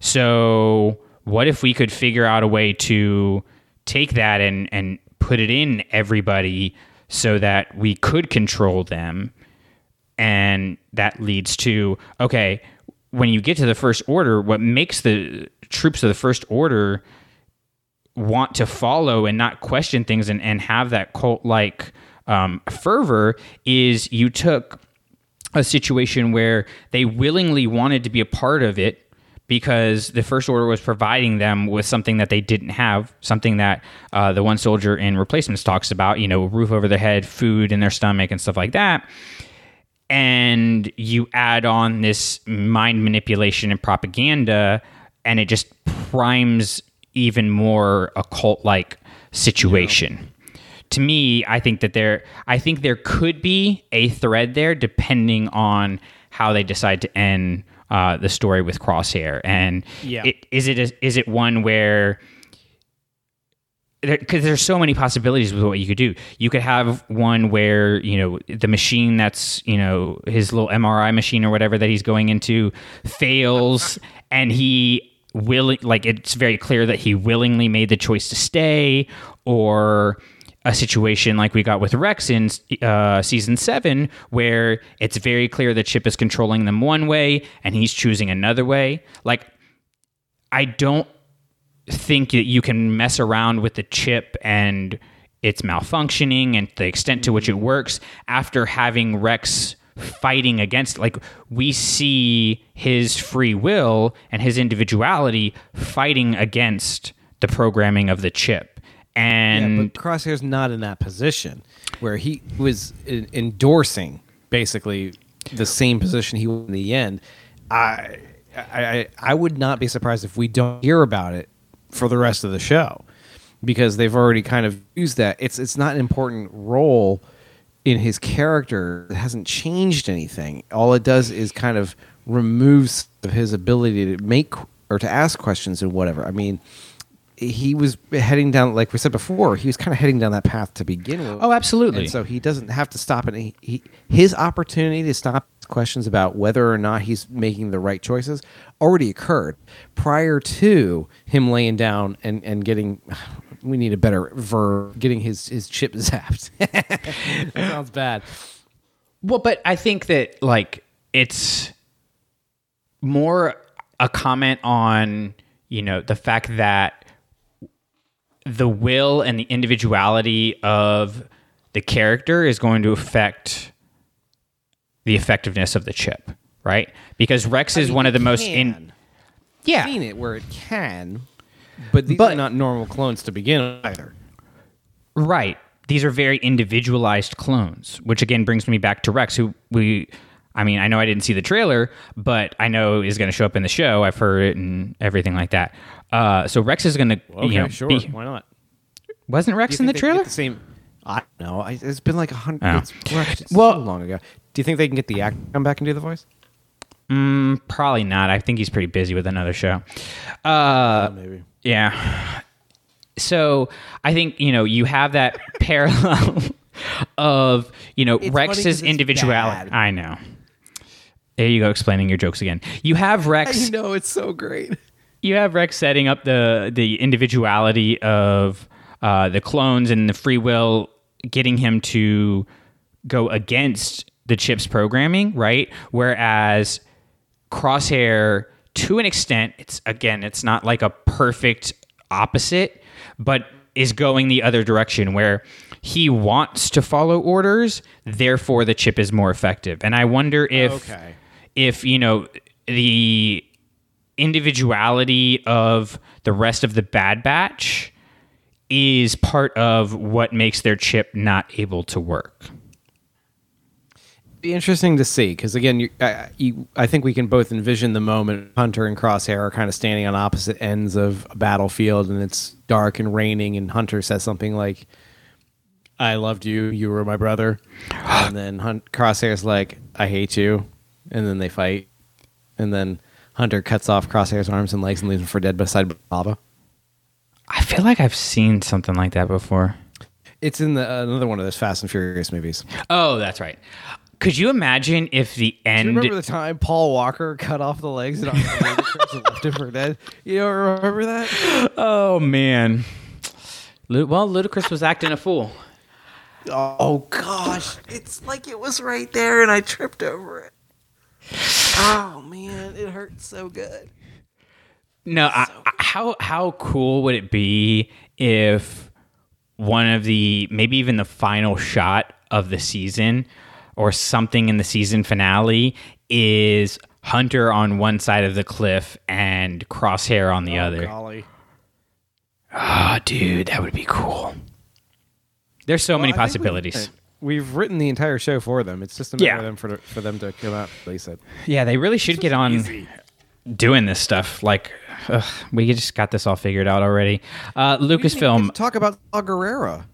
so what if we could figure out a way to take that and put it in everybody so that we could control them. And that leads to, okay, when you get to the First Order, what makes the troops of the First Order want to follow and not question things and have that cult-like fervor is you took a situation where they willingly wanted to be a part of it because the First Order was providing them with something that they didn't have, something that the one soldier in Replacements talks about, you know, a roof over their head, food in their stomach, and stuff like that. And you add on this mind manipulation and propaganda, and it just primes even more a cult-like situation. to me, I think there could be a thread there, depending on how they decide to end the story with Crosshair. And is it one where, because there's so many possibilities with what you could do. You could have one where, you know, the machine that's, you know, his little MRI machine or whatever that he's going into fails, and he will, like, it's very clear that he willingly made the choice to stay, or a situation like we got with Rex in season 7, where it's very clear that Chip is controlling them one way and he's choosing another way. Like, I don't think that you can mess around with the chip and its malfunctioning and the extent to which it works after having Rex fighting against, like, we see his free will and his individuality fighting against the programming of the chip. And but Crosshair's not in that position where he was endorsing basically the same position he was in the end. I would not be surprised if we don't hear about it for the rest of the show, because they've already kind of used that. It's not an important role in his character. It hasn't changed anything. All it does is kind of removes his ability to make or to ask questions and whatever. I mean, he was heading down, like we said before, he was kind of heading down that path to begin with. Oh, absolutely. And so he doesn't have to stop it. His opportunity to stop questions about whether or not he's making the right choices already occurred prior to him laying down and getting, we need a better verb, getting his chip zapped. That sounds bad. Well, but I think that, like, it's more a comment on, you know, the fact that the will and the individuality of the character is going to affect the effectiveness of the chip, right? Because Rex is one of the most I've seen it where it can, but these are not normal clones to begin with either. Right. These are very individualized clones, which again brings me back to Rex, who I know I didn't see the trailer, but I know is going to show up in the show. I've heard it and everything like that. So Rex is going to, why not? Wasn't Rex in the trailer? The same, I don't know. It's been like 100. Oh. So long ago. Do you think they can get the actor to come back and do the voice? Probably not. I think he's pretty busy with another show. Maybe. Yeah. So I think, you know, you have that parallel of, you know, it's Rex's individuality. I know. There you go, explaining your jokes again. You have Rex. I know, it's so great. You have Rex setting up the individuality of the clones and the free will, getting him to go against the chip's programming, right? Whereas Crosshair, to an extent, it's not like a perfect opposite, but is going the other direction where he wants to follow orders, therefore the chip is more effective. And I wonder if you know, the individuality of the rest of the Bad Batch is part of what makes their chip not able to work. Be interesting to see, because again, I think we can both envision the moment Hunter and Crosshair are kind of standing on opposite ends of a battlefield, and it's dark and raining, and Hunter says something like, "I loved you, you were my brother," and then Crosshair's like, "I hate you," and then they fight, and then Hunter cuts off Crosshair's arms and legs and leaves him for dead beside lava. I feel like I've seen something like that before. It's in another one of those Fast and Furious movies. Oh, that's right. Could you imagine if the end... Do you remember the time Paul Walker cut off the legs and left him for dead? You don't remember that? Oh, man. Well, Ludacris was acting a fool. Oh, gosh. It's like it was right there and I tripped over it. Oh man, it hurts so good. No, how cool would it be if one of the, maybe even the final shot of the season or something in the season finale is Hunter on one side of the cliff and Crosshair on the other. Golly. Oh, dude, that would be cool. There's so many possibilities. We've written the entire show for them. It's just a matter of them for them to come out and release it. Yeah, they really should get on doing this stuff. Like, we just got this all figured out already. Lucasfilm. Talk about Saw Gerrera.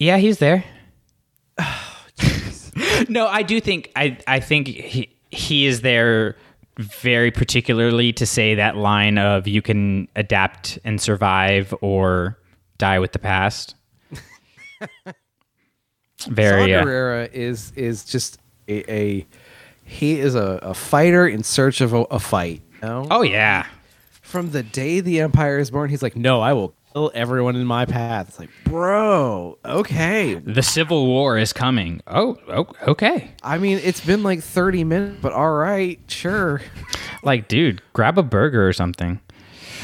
Yeah, he's there. Oh, no, I do think I think he is there very particularly to say that line of you can adapt and survive or die with the past. Very. Saw Gerrera is just he is a fighter in search of a fight. You know? Oh yeah. From the day the Empire is born, he's like, no, I will kill everyone in my path. It's like, bro, okay. The Civil War is coming. Oh, okay. I mean, it's been like 30 minutes, but all right, sure. Like, dude, grab a burger or something.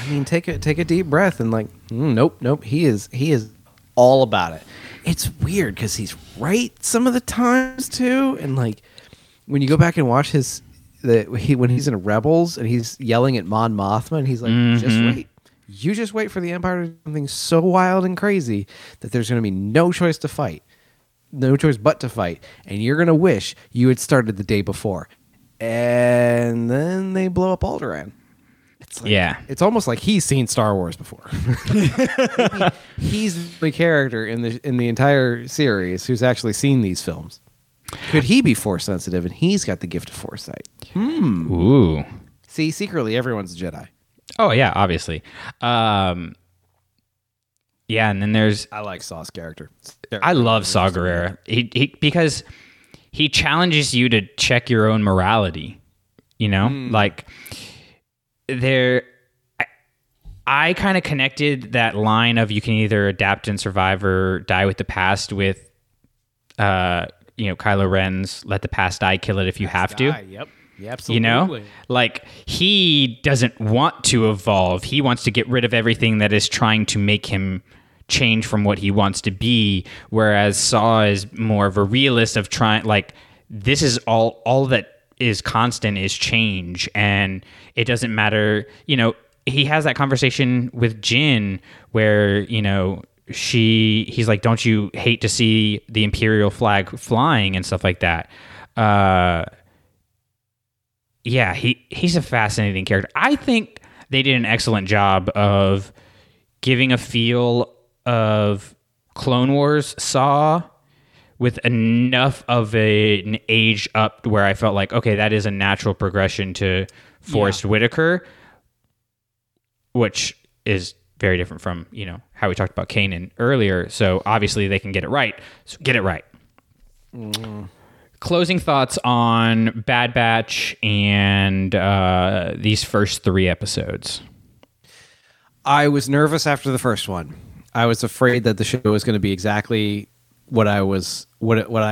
I mean, take a deep breath and like, nope. He is all about it. It's weird because he's right some of the times too, and like when you go back and watch when he's in Rebels and he's yelling at Mon Mothma and he's like, mm-hmm. Just wait. You just wait for the Empire to do something so wild and crazy that there's going to be no choice to fight. No choice but to fight. And you're going to wish you had started the day before. And then they blow up Alderaan. It's like, yeah. It's almost like he's seen Star Wars before. He's the character in the entire series who's actually seen these films. Could he be force sensitive? And he's got the gift of foresight. Hmm. Ooh. See, secretly, everyone's a Jedi. Oh yeah, obviously. Yeah, and then I like Saw's character. I love Saw Gerrera. He because he challenges you to check your own morality. You know, like there. I kind of connected that line of you can either adapt and survive or die with the past with. You know, Kylo Ren's let the past die, kill it if you have to. Yep. Yeah, absolutely. You know, like he doesn't want to evolve. He wants to get rid of everything that is trying to make him change from what he wants to be. Whereas Saw is more of a realist of trying, like, this is all that is constant is change. And it doesn't matter. You know, he has that conversation with Jyn where, you know, he's like, don't you hate to see the Imperial flag flying and stuff like that? Yeah, he's a fascinating character. I think they did an excellent job of giving a feel of Clone Wars Saw with enough of an age up where I felt like, okay, that is a natural progression to Forrest Whitaker, which is very different from, you know, how we talked about Kanan earlier. So obviously they can get it right. So get it right. Mm. Closing thoughts on Bad Batch and these first three episodes. I was nervous after the first one. I was afraid that the show was going to be exactly what I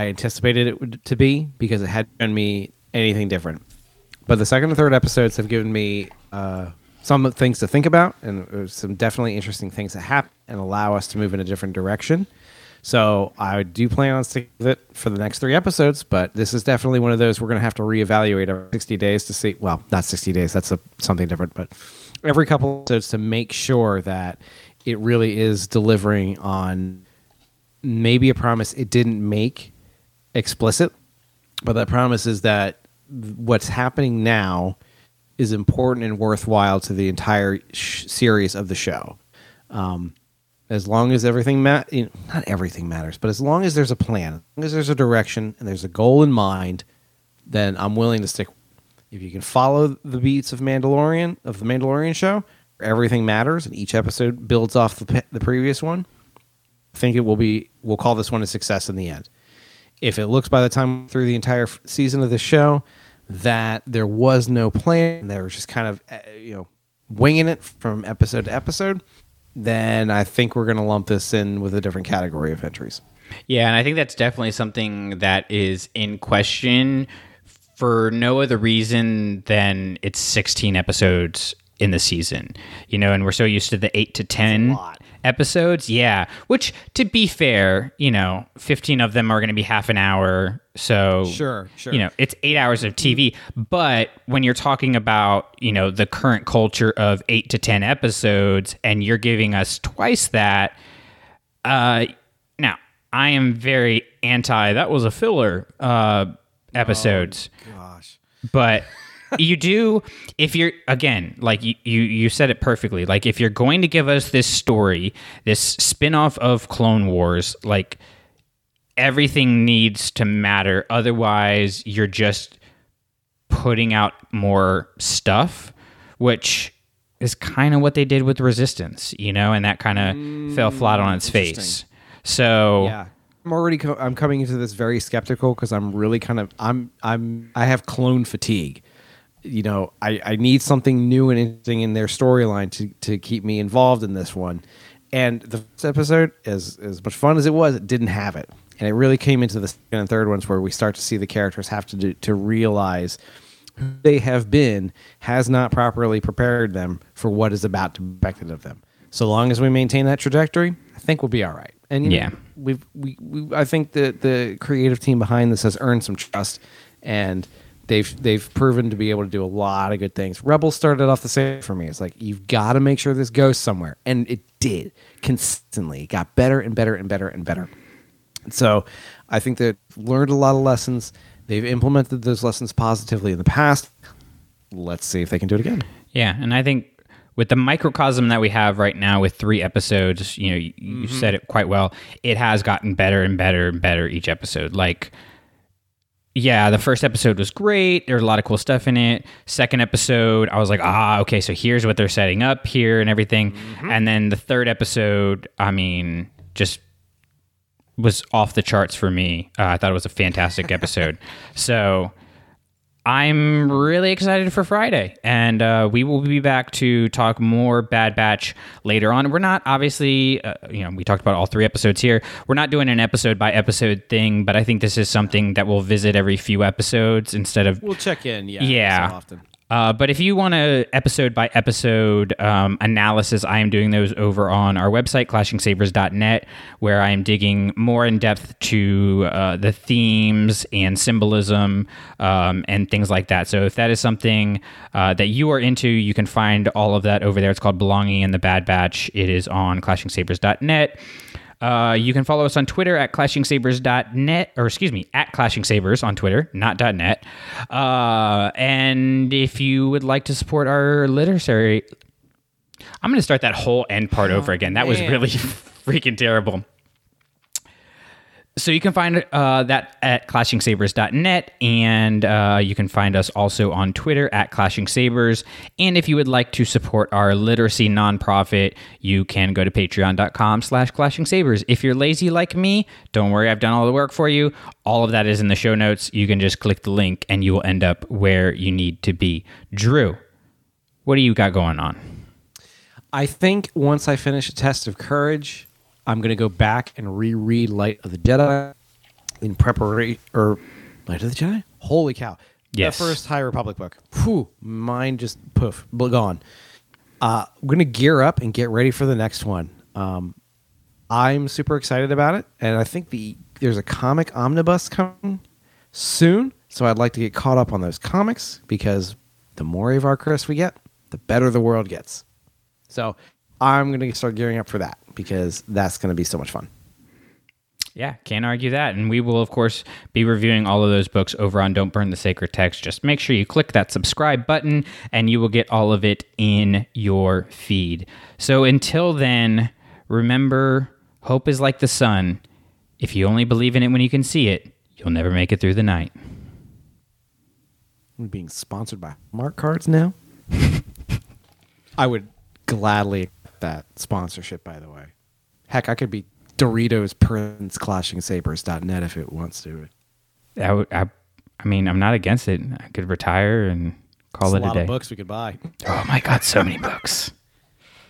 anticipated it to be because it hadn't given me anything different. But the second and third episodes have given me some things to think about and some definitely interesting things that happen and allow us to move in a different direction. So I do plan on sticking with it for the next three episodes, but this is definitely one of those we're going to have to reevaluate over 60 days to see. Well, not 60 days. That's something different, but every couple episodes to make sure that it really is delivering on maybe a promise it didn't make explicit, but that promise is that what's happening now is important and worthwhile to the entire series of the show. As long as everything not everything matters, but as long as there's a plan, as long as there's a direction and there's a goal in mind, then I'm willing to stick. If you can follow the beats of the Mandalorian show, where everything matters and each episode builds off the previous one, I think it will be. We'll call this one a success in the end. If it looks by the time through the entire season of the show that there was no plan, they were just kind of winging it from episode to episode, then I think we're going to lump this in with a different category of entries. Yeah, and I think that's definitely something that is in question for no other reason than it's 16 episodes in the season. You know, and we're so used to the 8 to 10 episodes. Yeah, which, to be fair, 15 of them are going to be half an hour. So, sure. It's 8 hours of TV. But when you're talking about, the current culture of 8 to 10 episodes and you're giving us twice that, now, I am very anti that was a filler episodes. Oh, gosh. But... You do, if you're, again, like you said it perfectly, like if you're going to give us this story, this spin-off of Clone Wars, like everything needs to matter. Otherwise, you're just putting out more stuff, which is kind of what they did with Resistance, you know, and that kind of fell flat on its face. So yeah. I'm coming into this very skeptical because I'm really kind of I have clone fatigue. You know, I need something new and interesting in their storyline to keep me involved in this one. And the first episode, as much fun as it was, it didn't have it. And it really came into the second and third ones where we start to see the characters have to realize who they have been has not properly prepared them for what is about to be expected of them. So long as we maintain that trajectory, I think we'll be all right. And yeah, we I think that the creative team behind this has earned some trust, and they've proven to be able to do a lot of good things. Rebels started off the same for me. It's like, you've got to make sure this goes somewhere, and it did consistently. It got better and better and better and better. So I think they've learned a lot of lessons. They've implemented those lessons positively in the past. Let's see if they can do it again. Yeah, and I think with the microcosm that we have right now with 3 episodes, you know, you said it quite well, it has gotten better and better and better each episode. Like, yeah, the first episode was great. There was a lot of cool stuff in it. Second episode, I was like, okay, so here's what they're setting up here and everything. Mm-hmm. And then the third episode, I mean, just was off the charts for me. I thought it was a fantastic episode. So I'm really excited for Friday, and we will be back to talk more Bad Batch later on. We're not, obviously, we talked about all 3 episodes here. We're not doing an episode-by-episode thing, but I think this is something that we'll visit every few episodes instead of... We'll check in, so often. But if you want a episode-by-episode analysis, I am doing those over on our website, ClashingSabers.net, where I am digging more in depth to the themes and symbolism and things like that. So if that is something that you are into, you can find all of that over there. It's called Belonging in the Bad Batch. It is on ClashingSabers.net. You can follow us on Twitter at ClashingSabers.net, or excuse me, at ClashingSabers on Twitter, not .net. And if you would like to support our literary... I'm going to start that whole end part over again. That was really freaking terrible. So you can find that at ClashingSabers.net, and you can find us also on Twitter at ClashingSabers. And if you would like to support our literacy nonprofit, you can go to patreon.com/ClashingSabers. If you're lazy like me, don't worry, I've done all the work for you. All of that is in the show notes. You can just click the link, and you will end up where you need to be. Drew, what do you got going on? I think once I finish a Test of Courage, I'm going to go back and reread Light of the Jedi in preparation, or Light of the Jedi? Holy cow. Yes. The first High Republic book. Whew. Mine just poof, gone. I'm going to gear up and get ready for the next one. I'm super excited about it, and I think there's a comic omnibus coming soon, so I'd like to get caught up on those comics, because the more of our Chris we get, the better the world gets. So I'm going to start gearing up for that, because that's going to be so much fun. Yeah, can't argue that. And we will, of course, be reviewing all of those books over on Don't Burn the Sacred Text. Just make sure you click that subscribe button, and you will get all of it in your feed. So until then, remember, hope is like the sun. If you only believe in it when you can see it, you'll never make it through the night. We're being sponsored by Mark Cards now? I would gladly... that sponsorship, by the way. Heck, I could be Doritos Prince ClashingSabers.net if it wants to. I mean, I'm not against it. I could retire and call it a day. A lot of books we could buy. Oh my God, so many books.